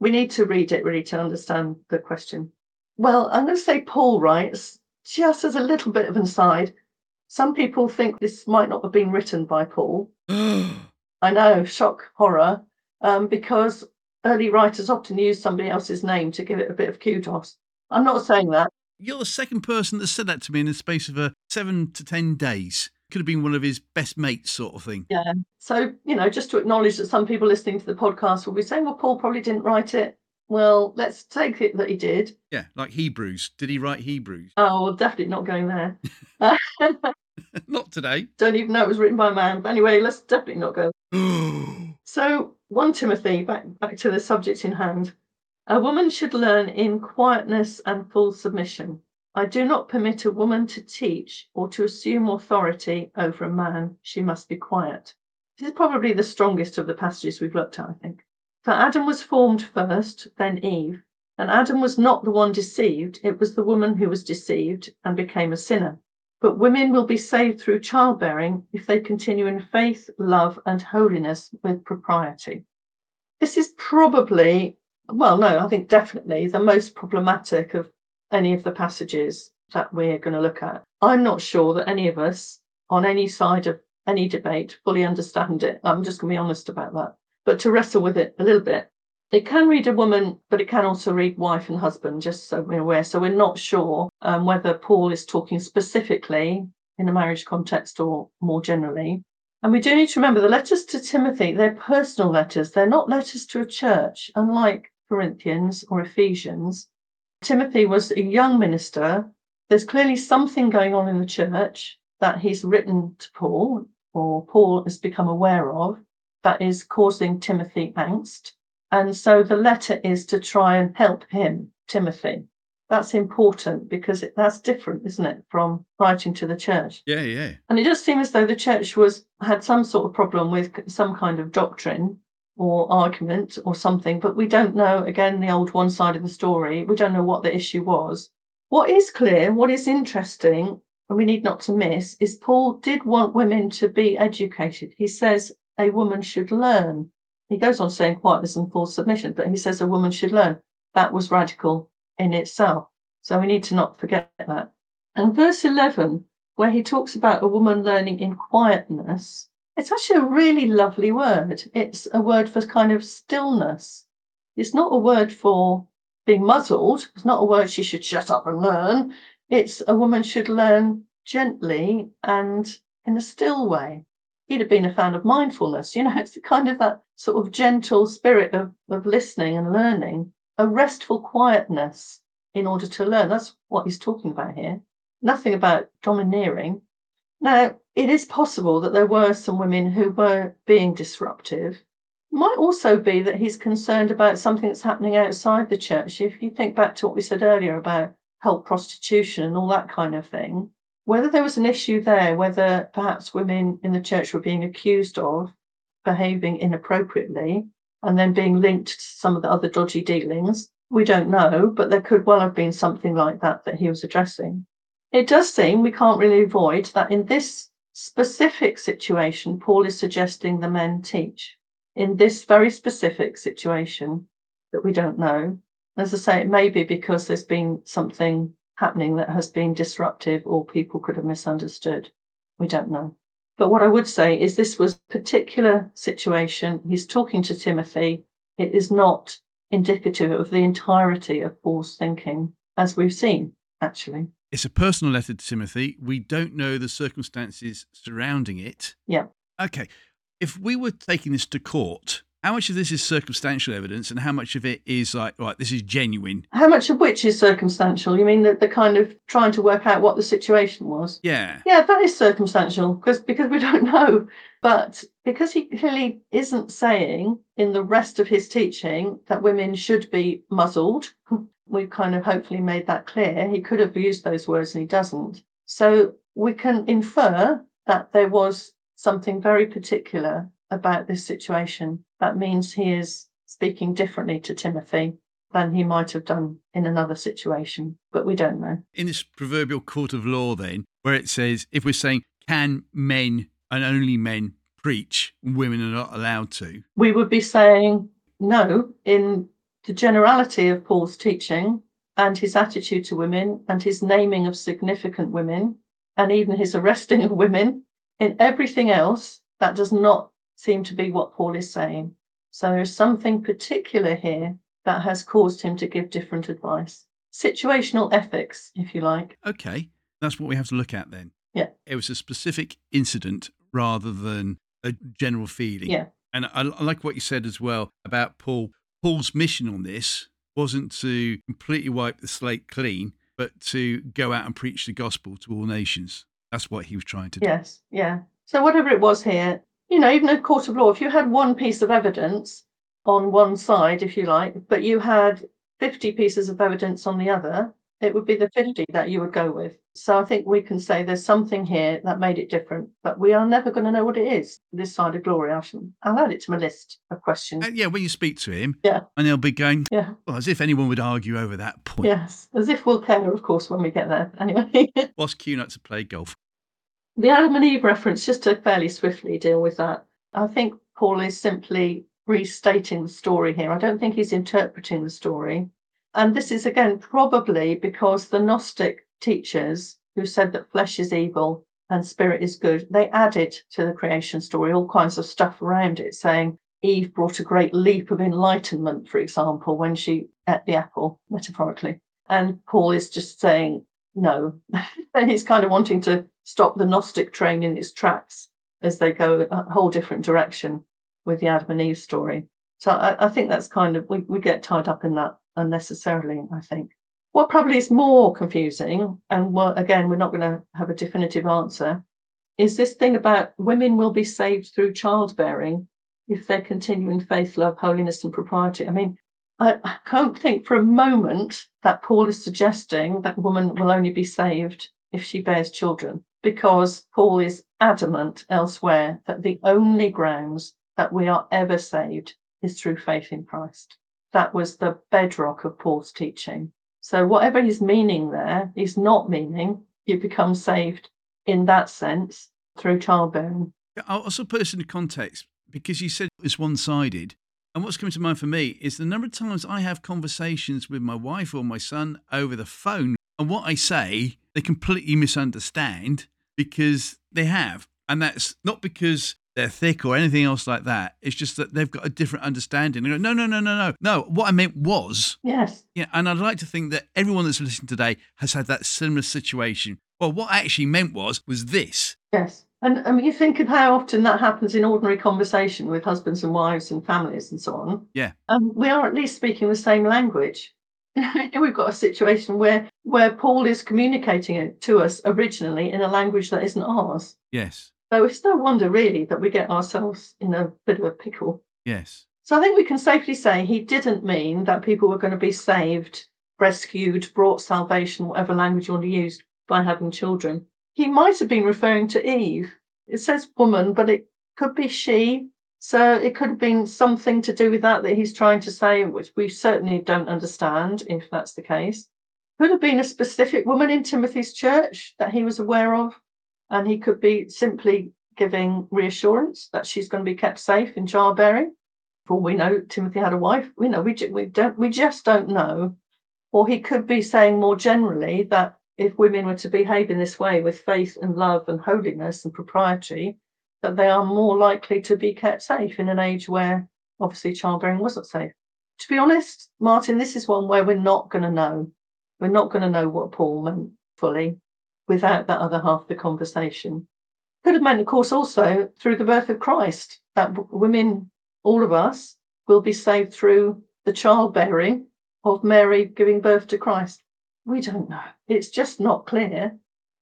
We need to read it, really, to understand the question. Well, I'm going to say Paul writes, just as a little bit of an aside, some people think this might not have been written by Paul. I know, shock, horror, um, because early writers often use somebody else's name to give it a bit of kudos. I'm not saying that. You're the second person that said that to me in the space of uh, seven to ten days. Could have been one of his best mates sort of thing. Yeah. So, you know, just to acknowledge that some people listening to the podcast will be saying, well, Paul probably didn't write it. Well, let's take it that he did. Yeah, like Hebrews. Did he write Hebrews? Oh, well, definitely not going there. Not today. Don't even know it was written by man. But anyway, let's definitely not go there. So, First Timothy, back, back to the subject in hand. A woman should learn in quietness and full submission. I do not permit a woman to teach or to assume authority over a man. She must be quiet. This is probably the strongest of the passages we've looked at, I think. For Adam was formed first, then Eve. And Adam was not the one deceived. It was the woman who was deceived and became a sinner. But women will be saved through childbearing if they continue in faith, love, and holiness with propriety. This is probably, well, no, I think definitely the most problematic of any of the passages that we're going to look at. I'm not sure that any of us on any side of any debate fully understand it. I'm just going to be honest about that. But to wrestle with it a little bit, it can read a woman, but it can also read wife and husband, just so we're aware. So we're not sure um, whether Paul is talking specifically in a marriage context or more generally. And we do need to remember the letters to Timothy, they're personal letters. They're not letters to a church, unlike Corinthians or Ephesians. Timothy was a young minister. There's clearly something going on in the church that he's written to Paul, or Paul has become aware of, that is causing Timothy angst. And so the letter is to try and help him, Timothy. That's important because it, that's different, isn't it, from writing to the church? Yeah, yeah. And it does seem as though the church was had some sort of problem with some kind of doctrine or argument or something, but we don't know, again, the old one side of the story. We don't know what the issue was. What is clear, what is interesting, and we need not to miss, is Paul did want women to be educated. He says, a woman should learn. He goes on saying quietness and full submission, but he says a woman should learn. That was radical in itself. So we need to not forget that. And verse eleven, where he talks about a woman learning in quietness, it's actually a really lovely word. It's a word for kind of stillness. It's not a word for being muzzled. It's not a word she should shut up and learn. It's a woman should learn gently and in a still way. He'd have been a fan of mindfulness, you know, it's kind of that sort of gentle spirit of, of listening and learning, a restful quietness in order to learn. That's what he's talking about here. Nothing about domineering. Now, it is possible that there were some women who were being disruptive. It might also be that he's concerned about something that's happening outside the church. If you think back to what we said earlier about help prostitution and all that kind of thing, whether there was an issue there, whether perhaps women in the church were being accused of behaving inappropriately and then being linked to some of the other dodgy dealings, we don't know, but there could well have been something like that that he was addressing. It does seem we can't really avoid that in this specific situation, Paul is suggesting the men teach. In this very specific situation that we don't know, as I say, it may be because there's been something happening that has been disruptive or people could have misunderstood. We don't know. But what I would say is this was a particular situation. He's talking to Timothy. It is not indicative of the entirety of Paul's thinking, as we've seen, actually. It's a personal letter to Timothy. We don't know the circumstances surrounding it. Yeah. Okay. If we were taking this to court, how much of this is circumstantial evidence and how much of it is like, right, this is genuine? How much of which is circumstantial? You mean that the kind of trying to work out what the situation was? Yeah. Yeah, that is circumstantial because because we don't know. But because he clearly isn't saying in the rest of his teaching that women should be muzzled, we've kind of hopefully made that clear. He could have used those words and he doesn't. So we can infer that there was something very particular about this situation. That means he is speaking differently to Timothy than he might have done in another situation, but we don't know. In this proverbial court of law then, where it says, if we're saying, can men and only men preach, women are not allowed to? We would be saying no in the generality of Paul's teaching and his attitude to women and his naming of significant women and even his arresting of women. In everything else, that does not seem to be what Paul is saying. So there's something particular here that has caused him to give different advice. Situational ethics, if you like. Okay, that's what we have to look at then. Yeah. It was a specific incident rather than a general feeling. Yeah. And I, I like what you said as well about Paul. Paul's mission on this wasn't to completely wipe the slate clean, but to go out and preach the gospel to all nations. That's what he was trying to do. Yes, yeah. So whatever it was here, you know, even a court of law, if you had one piece of evidence on one side, if you like, but you had fifty pieces of evidence on the other, it would be the fifty that you would go with. So I think we can say there's something here that made it different, but we are never going to know what it is this side of glory. I should, I'll add it to my list of questions. Uh, yeah, when you speak to him, yeah, and he'll be going, yeah, well, as if anyone would argue over that point. Yes, as if we'll care, of course, when we get there. Anyway. What's Q not to play golf? The Adam and Eve reference, just to fairly swiftly deal with that, I think Paul is simply restating the story here. I don't think he's interpreting the story. And this is, again, probably because the Gnostic teachers who said that flesh is evil and spirit is good, they added to the creation story all kinds of stuff around it, saying Eve brought a great leap of enlightenment, for example, when she ate the apple, metaphorically. And Paul is just saying no. And he's kind of wanting to stop the Gnostic train in its tracks as they go a whole different direction with the Adam and Eve story. So I, I think that's kind of, we, we get tied up in that unnecessarily, I think. What probably is more confusing, and what, again, we're not going to have a definitive answer, is this thing about women will be saved through childbearing if they continue in faith, love, holiness and propriety. I mean, I, I can't think for a moment that Paul is suggesting that woman will only be saved if she bears children, because Paul is adamant elsewhere that the only grounds that we are ever saved is through faith in Christ. That was the bedrock of Paul's teaching. So whatever he's meaning there, he's not meaning you become saved in that sense through childbearing. I'll also put this into context, because you said it's one-sided. And what's coming to mind for me is the number of times I have conversations with my wife or my son over the phone, and what I say, they completely misunderstand, because they have. And that's not because they're thick or anything else like that. It's just that they've got a different understanding. They go, no, no, no, no, no. No, what I meant was. Yes. Yeah, and I'd like to think that everyone that's listening today has had that similar situation. Well, what I actually meant was, was this. Yes. And I mean, you think of how often that happens in ordinary conversation with husbands and wives and families and so on. Yeah. And um, we are at least speaking the same language. We've got a situation where, where Paul is communicating it to us originally in a language that isn't ours. Yes. So it's no wonder, really, that we get ourselves in a bit of a pickle. Yes. So I think we can safely say he didn't mean that people were going to be saved, rescued, brought salvation, whatever language you want to use, by having children. He might have been referring to Eve. It says woman, but it could be she. So it could have been something to do with that that he's trying to say, which we certainly don't understand, if that's the case. Could have been a specific woman in Timothy's church that he was aware of. And he could be simply giving reassurance that she's going to be kept safe in childbearing. For all we know, Timothy had a wife. We know we we don't we just don't know. Or he could be saying more generally that if women were to behave in this way with faith and love and holiness and propriety, that they are more likely to be kept safe in an age where obviously childbearing wasn't safe. To be honest, Martin, this is one where we're not going to know. We're not going to know what Paul meant fully without that other half of the conversation. Could have meant, of course, also through the birth of Christ, that women, all of us, will be saved through the childbearing of Mary giving birth to Christ. We don't know. It's just not clear.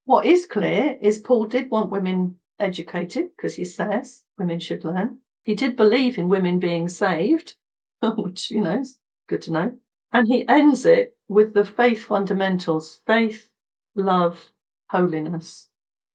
What is clear is Paul did want women educated, because he says women should learn. He did believe in women being saved, which, you know, is good to know. And he ends it with the faith fundamentals, faith, love, holiness.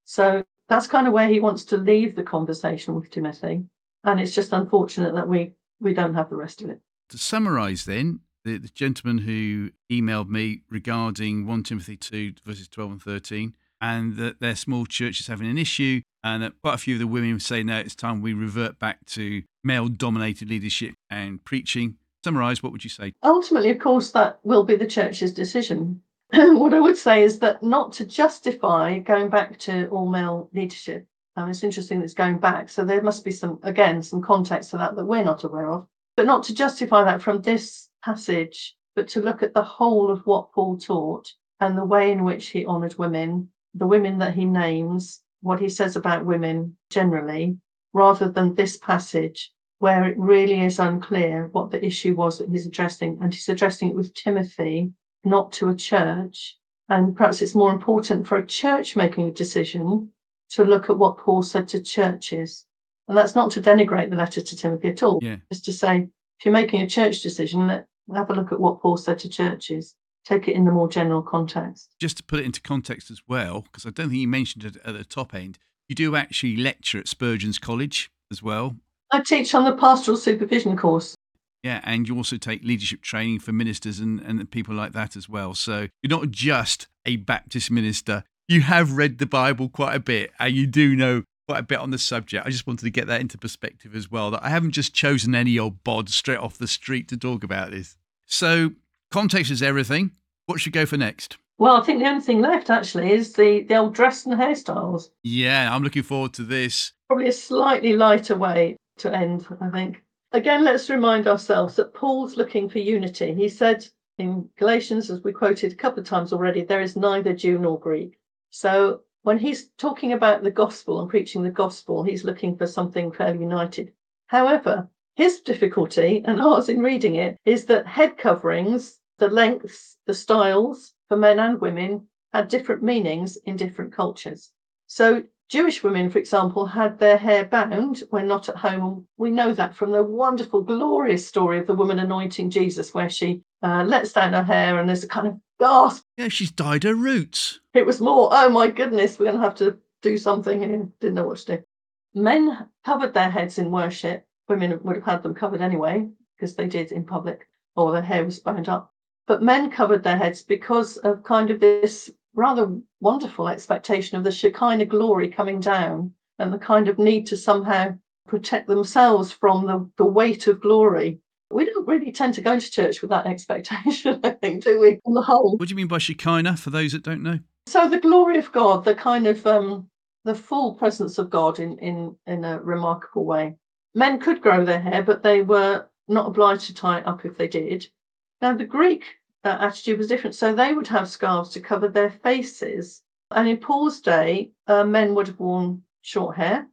So that's kind of where he wants to leave the conversation with Timothy, and it's just unfortunate that we we don't have the rest of it. To summarise then, the, the gentleman who emailed me regarding First Timothy two verses twelve and thirteen, and that their small church is having an issue, and that quite a few of the women say no, it's time we revert back to male-dominated leadership and preaching. Summarise, what would you say? Ultimately, of course, that will be the church's decision. What I would say is that not to justify going back to all-male leadership. Um, it's interesting that it's going back, so there must be some, again, some context to that that we're not aware of. But not to justify that from this passage, but to look at the whole of what Paul taught and the way in which he honoured women, the women that he names, what he says about women generally, rather than this passage where it really is unclear what the issue was that he's addressing. And he's addressing it with Timothy, not to a church. And perhaps it's more important for a church making a decision to look at what Paul said to churches. And that's not to denigrate the letter to Timothy at all. Yeah. It's to say, if you're making a church decision, let, have a look at what Paul said to churches. Take it in the more general context. Just to put it into context as well, because I don't think you mentioned it at the top end, you do actually lecture at Spurgeon's College as well. I teach on the pastoral supervision course. Yeah, and you also take leadership training for ministers and, and people like that as well. So you're not just a Baptist minister. You have read the Bible quite a bit and you do know quite a bit on the subject. I just wanted to get that into perspective as well, that I haven't just chosen any old bod straight off the street to talk about this. So context is everything. What should go for next? Well, I think the only thing left, actually, is the, the old dress and hairstyles. Yeah, I'm looking forward to this. Probably a slightly lighter way to end, I think. Again, let's remind ourselves that Paul's looking for unity. He said in Galatians, as we quoted a couple of times already, there is neither Jew nor Greek. So when he's talking about the gospel and preaching the gospel, he's looking for something fairly united. However, his difficulty, and ours in reading it, is that head coverings, the lengths, the styles, for men and women had different meanings in different cultures. So Jewish women, for example, had their hair bound when not at home. We know that from the wonderful, glorious story of the woman anointing Jesus, where she uh, lets down her hair and there's a kind of gasp. Yeah, she's dyed her roots. It was more, oh my goodness, we're going to have to do something here. Didn't know what to do. Men covered their heads in worship. Women would have had them covered anyway, because they did in public, or their hair was bound up. But men covered their heads because of kind of this rather wonderful expectation of the Shekinah glory coming down and the kind of need to somehow protect themselves from the, the weight of glory. We don't really tend to go to church with that expectation, I think, do we, on the whole? What do you mean by Shekinah, for those that don't know? So the glory of God, the kind of um, the full presence of God in, in, in a remarkable way. Men could grow their hair, but they were not obliged to tie it up if they did. Now, the Greek uh, attitude was different. So they would have scarves to cover their faces. And in Paul's day, uh, men would have worn short hair.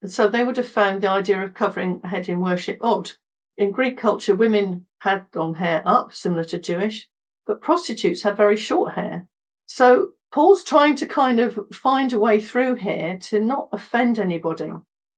And so they would have found the idea of covering a head in worship odd. In Greek culture, women had long hair up, similar to Jewish, but prostitutes had very short hair. So Paul's trying to kind of find a way through here to not offend anybody.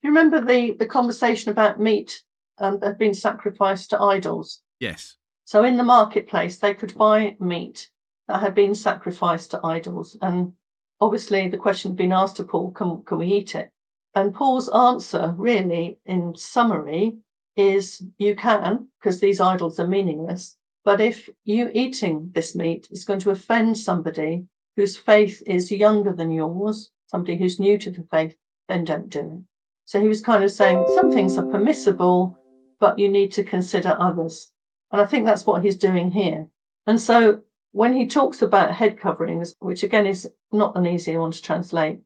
You remember the, the conversation about meat um, had been sacrificed to idols? Yes. So in the marketplace, they could buy meat that had been sacrificed to idols. And obviously the question had been asked to Paul, can, can we eat it? And Paul's answer, really, in summary, is you can, because these idols are meaningless. But if you eating this meat is going to offend somebody whose faith is younger than yours, somebody who's new to the faith, then don't do it. So he was kind of saying some things are permissible, but you need to consider others. And I think that's what he's doing here. And so when he talks about head coverings, which again is not an easy one to translate,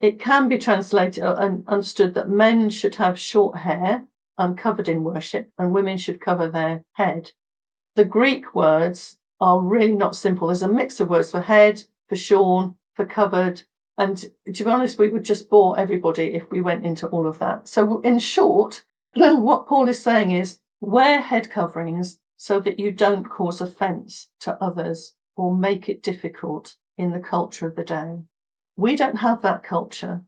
it can be translated and understood that men should have short hair uncovered in worship and women should cover their head. The Greek words are really not simple. There's a mix of words for head, for shorn, for covered. And to be honest, we would just bore everybody if we went into all of that. So in short, what Paul is saying is wear head coverings so that you don't cause offence to others or make it difficult in the culture of the day. We don't have that culture.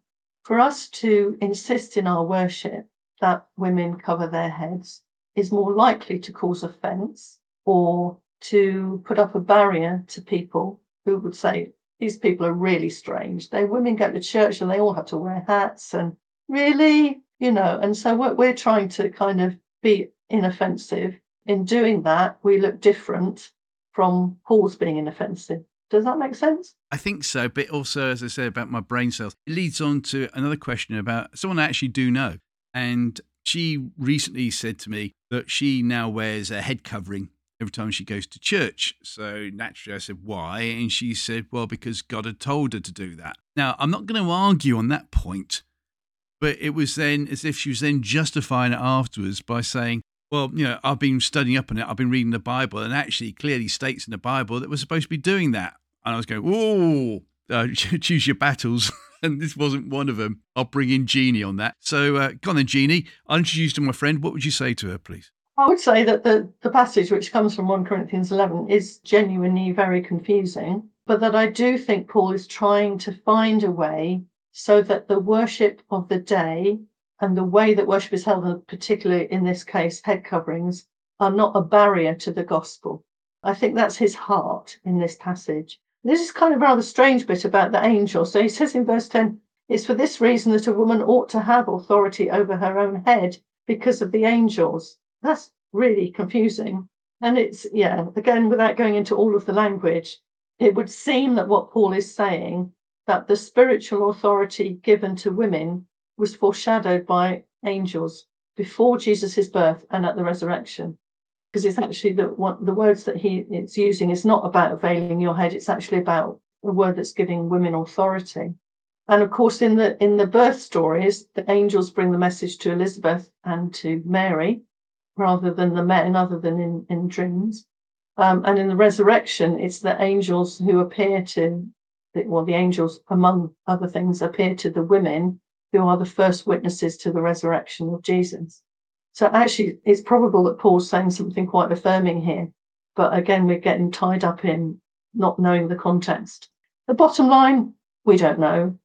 For us to insist in our worship that women cover their heads is more likely to cause offence or to put up a barrier to people who would say, these people are really strange. They women go to church and they all have to wear hats and really, you know, and so what we're trying to kind of be inoffensive. In doing that, we look different from Paul's being inoffensive. Does that make sense? I think so. But also, as I said about my brain cells, it leads on to another question about someone I actually do know. And she recently said to me that she now wears a head covering every time she goes to church. So naturally, I said, why? And she said, well, because God had told her to do that. Now, I'm not going to argue on that point. But it was then as if she was then justifying it afterwards by saying, well, you know, I've been studying up on it. I've been reading the Bible and actually clearly states in the Bible that we're supposed to be doing that. And I was going, whoa, uh, choose your battles, and this wasn't one of them. I'll bring in Jeannie on that. So uh, go on then, Jeannie. I'll introduce to my friend. What would you say to her, please? I would say that the, the passage which comes from First Corinthians eleven is genuinely very confusing, but that I do think Paul is trying to find a way so that the worship of the day and the way that worship is held, particularly in this case, head coverings, are not a barrier to the gospel. I think that's his heart in this passage. This is kind of a rather strange bit about the angel. So he says in verse ten, it's for this reason that a woman ought to have authority over her own head because of the angels. That's really confusing. And it's, yeah, again, without going into all of the language, it would seem that what Paul is saying, that the spiritual authority given to women was foreshadowed by angels before Jesus' birth and at the resurrection. Because it's actually the, what, the words that he is using is not about veiling your head. It's actually about a word that's giving women authority. And of course, in the in the birth stories, the angels bring the message to Elizabeth and to Mary, rather than the men, other than in, in dreams. Um, and in the resurrection, it's the angels who appear to, well, the angels, among other things, appear to the women who are the first witnesses to the resurrection of Jesus. So actually, it's probable that Paul's saying something quite affirming here. But again, we're getting tied up in not knowing the context. The bottom line, we don't know.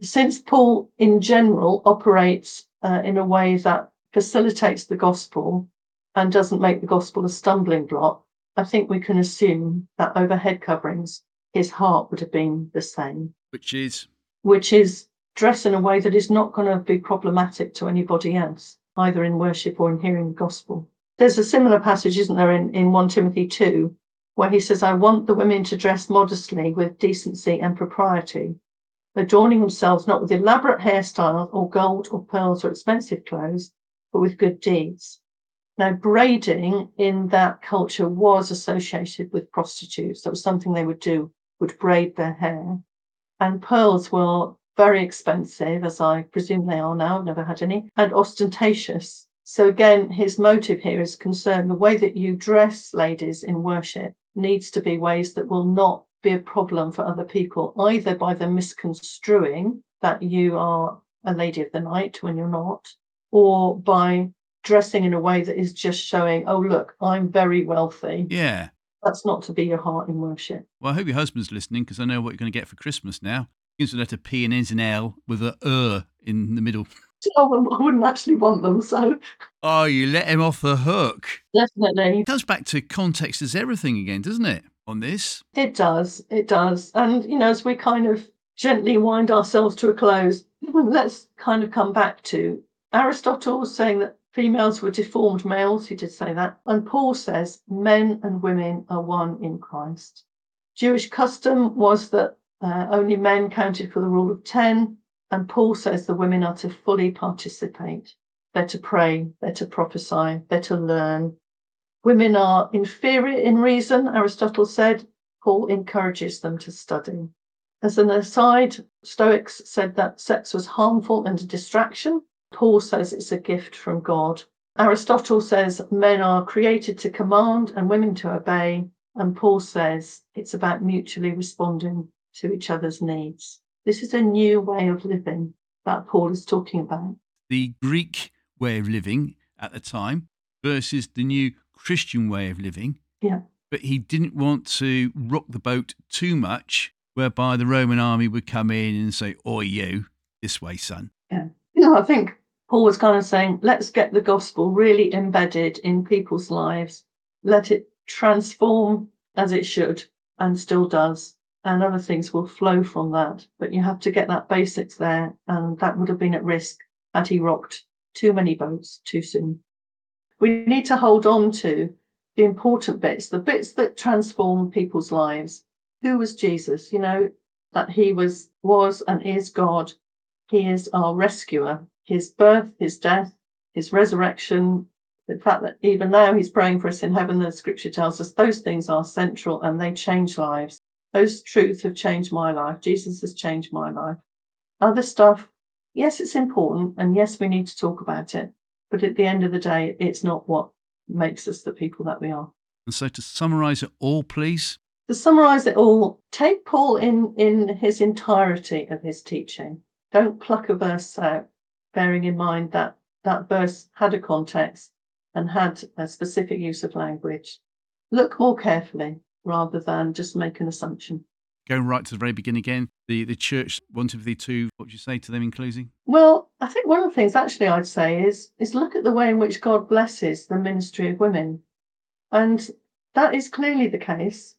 Since Paul, in general, operates uh, in a way that facilitates the gospel and doesn't make the gospel a stumbling block, I think we can assume that over head coverings, his heart would have been the same. Which is? Which is dress in a way that is not going to be problematic to anybody else, either in worship or in hearing the gospel. There's a similar passage, isn't there, in, in First Timothy two, where he says, I want the women to dress modestly with decency and propriety, adorning themselves not with elaborate hairstyles or gold or pearls or expensive clothes, but with good deeds. Now, braiding in that culture was associated with prostitutes. That was something they would do, would braid their hair. And pearls were very expensive, as I presume they are now. I've never had any, and ostentatious. So again, his motive here is concerned. The way that you dress, ladies, in worship needs to be ways that will not be a problem for other people, either by them misconstruing that you are a lady of the night when you're not, or by dressing in a way that is just showing, oh, look, I'm very wealthy. Yeah. That's not to be your heart in worship. Well, I hope your husband's listening, because I know what you're going to get for Christmas now. Use the letter P and N's and L with an er in the middle. Oh, I wouldn't actually want them, so. Oh, you let him off the hook. Definitely. It goes back to context as everything again, doesn't it, on this? It does, it does. And, you know, as we kind of gently wind ourselves to a close, let's kind of come back to Aristotle saying that females were deformed males, he did say that, and Paul says men and women are one in Christ. Jewish custom was that uh, only men counted for the rule of ten, and Paul says the women are to fully participate. They're to pray, they're to prophesy, they're to learn. Women are inferior in reason, Aristotle said. Paul encourages them to study. As an aside, Stoics said that sex was harmful and a distraction. Paul says it's a gift from God. Aristotle says men are created to command and women to obey. And Paul says it's about mutually responding to each other's needs. This is a new way of living that Paul is talking about. The Greek way of living at the time versus the new Christian way of living. Yeah. But he didn't want to rock the boat too much, whereby the Roman army would come in and say, "Oi, you, this way, son." Yeah. You know, I think Paul was kind of saying, let's get the gospel really embedded in people's lives. Let it transform as it should and still does. And other things will flow from that. But you have to get that basics there. And that would have been at risk had he rocked too many boats too soon. We need to hold on to the important bits, the bits that transform people's lives. Who was Jesus? You know, that he was, was and is God. He is our rescuer. His birth, his death, his resurrection, the fact that even now he's praying for us in heaven, the scripture tells us those things are central and they change lives. Those truths have changed my life. Jesus has changed my life. Other stuff, yes, it's important, and yes, we need to talk about it. But at the end of the day, it's not what makes us the people that we are. And so to summarise it all, please, to summarize it all, take Paul in, in his entirety of his teaching. Don't pluck a verse out, bearing in mind that that verse had a context and had a specific use of language. Look more carefully rather than just make an assumption. Going right to the very beginning again, the, the church, First Timothy two, what would you say to them in closing? Well, I think one of the things actually I'd say is, is look at the way in which God blesses the ministry of women. And that is clearly the case.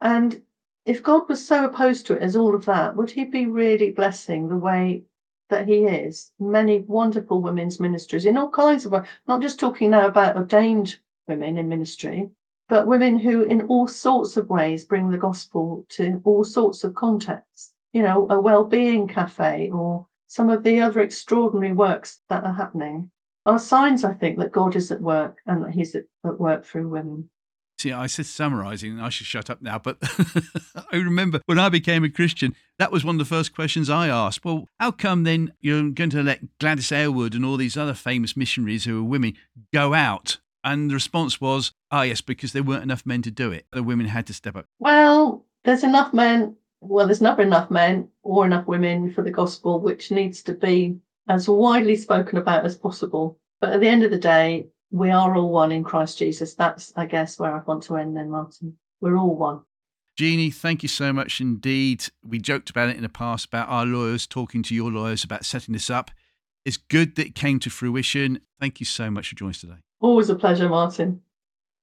And if God was so opposed to it as all of that, would he be really blessing the way that he is? Many wonderful women's ministries in all kinds of ways, not just talking now about ordained women in ministry, but women who in all sorts of ways bring the gospel to all sorts of contexts, you know, a well-being cafe or some of the other extraordinary works that are happening are signs, I think, that God is at work and that he's at, at work through women. See, I said summarising, I should shut up now, but I remember when I became a Christian, that was one of the first questions I asked. Well, how come then you're going to let Gladys Aylward and all these other famous missionaries who are women go out? And the response was, ah, oh, yes, because there weren't enough men to do it. The women had to step up. Well, there's enough men, well, there's never enough men or enough women for the gospel, which needs to be as widely spoken about as possible. But at the end of the day, we are all one in Christ Jesus. That's, I guess, where I want to end then, Martin. We're all one. Jeannie, thank you so much indeed. We joked about it in the past about our lawyers talking to your lawyers about setting this up. It's good that it came to fruition. Thank you so much for joining us today. Always a pleasure, Martin.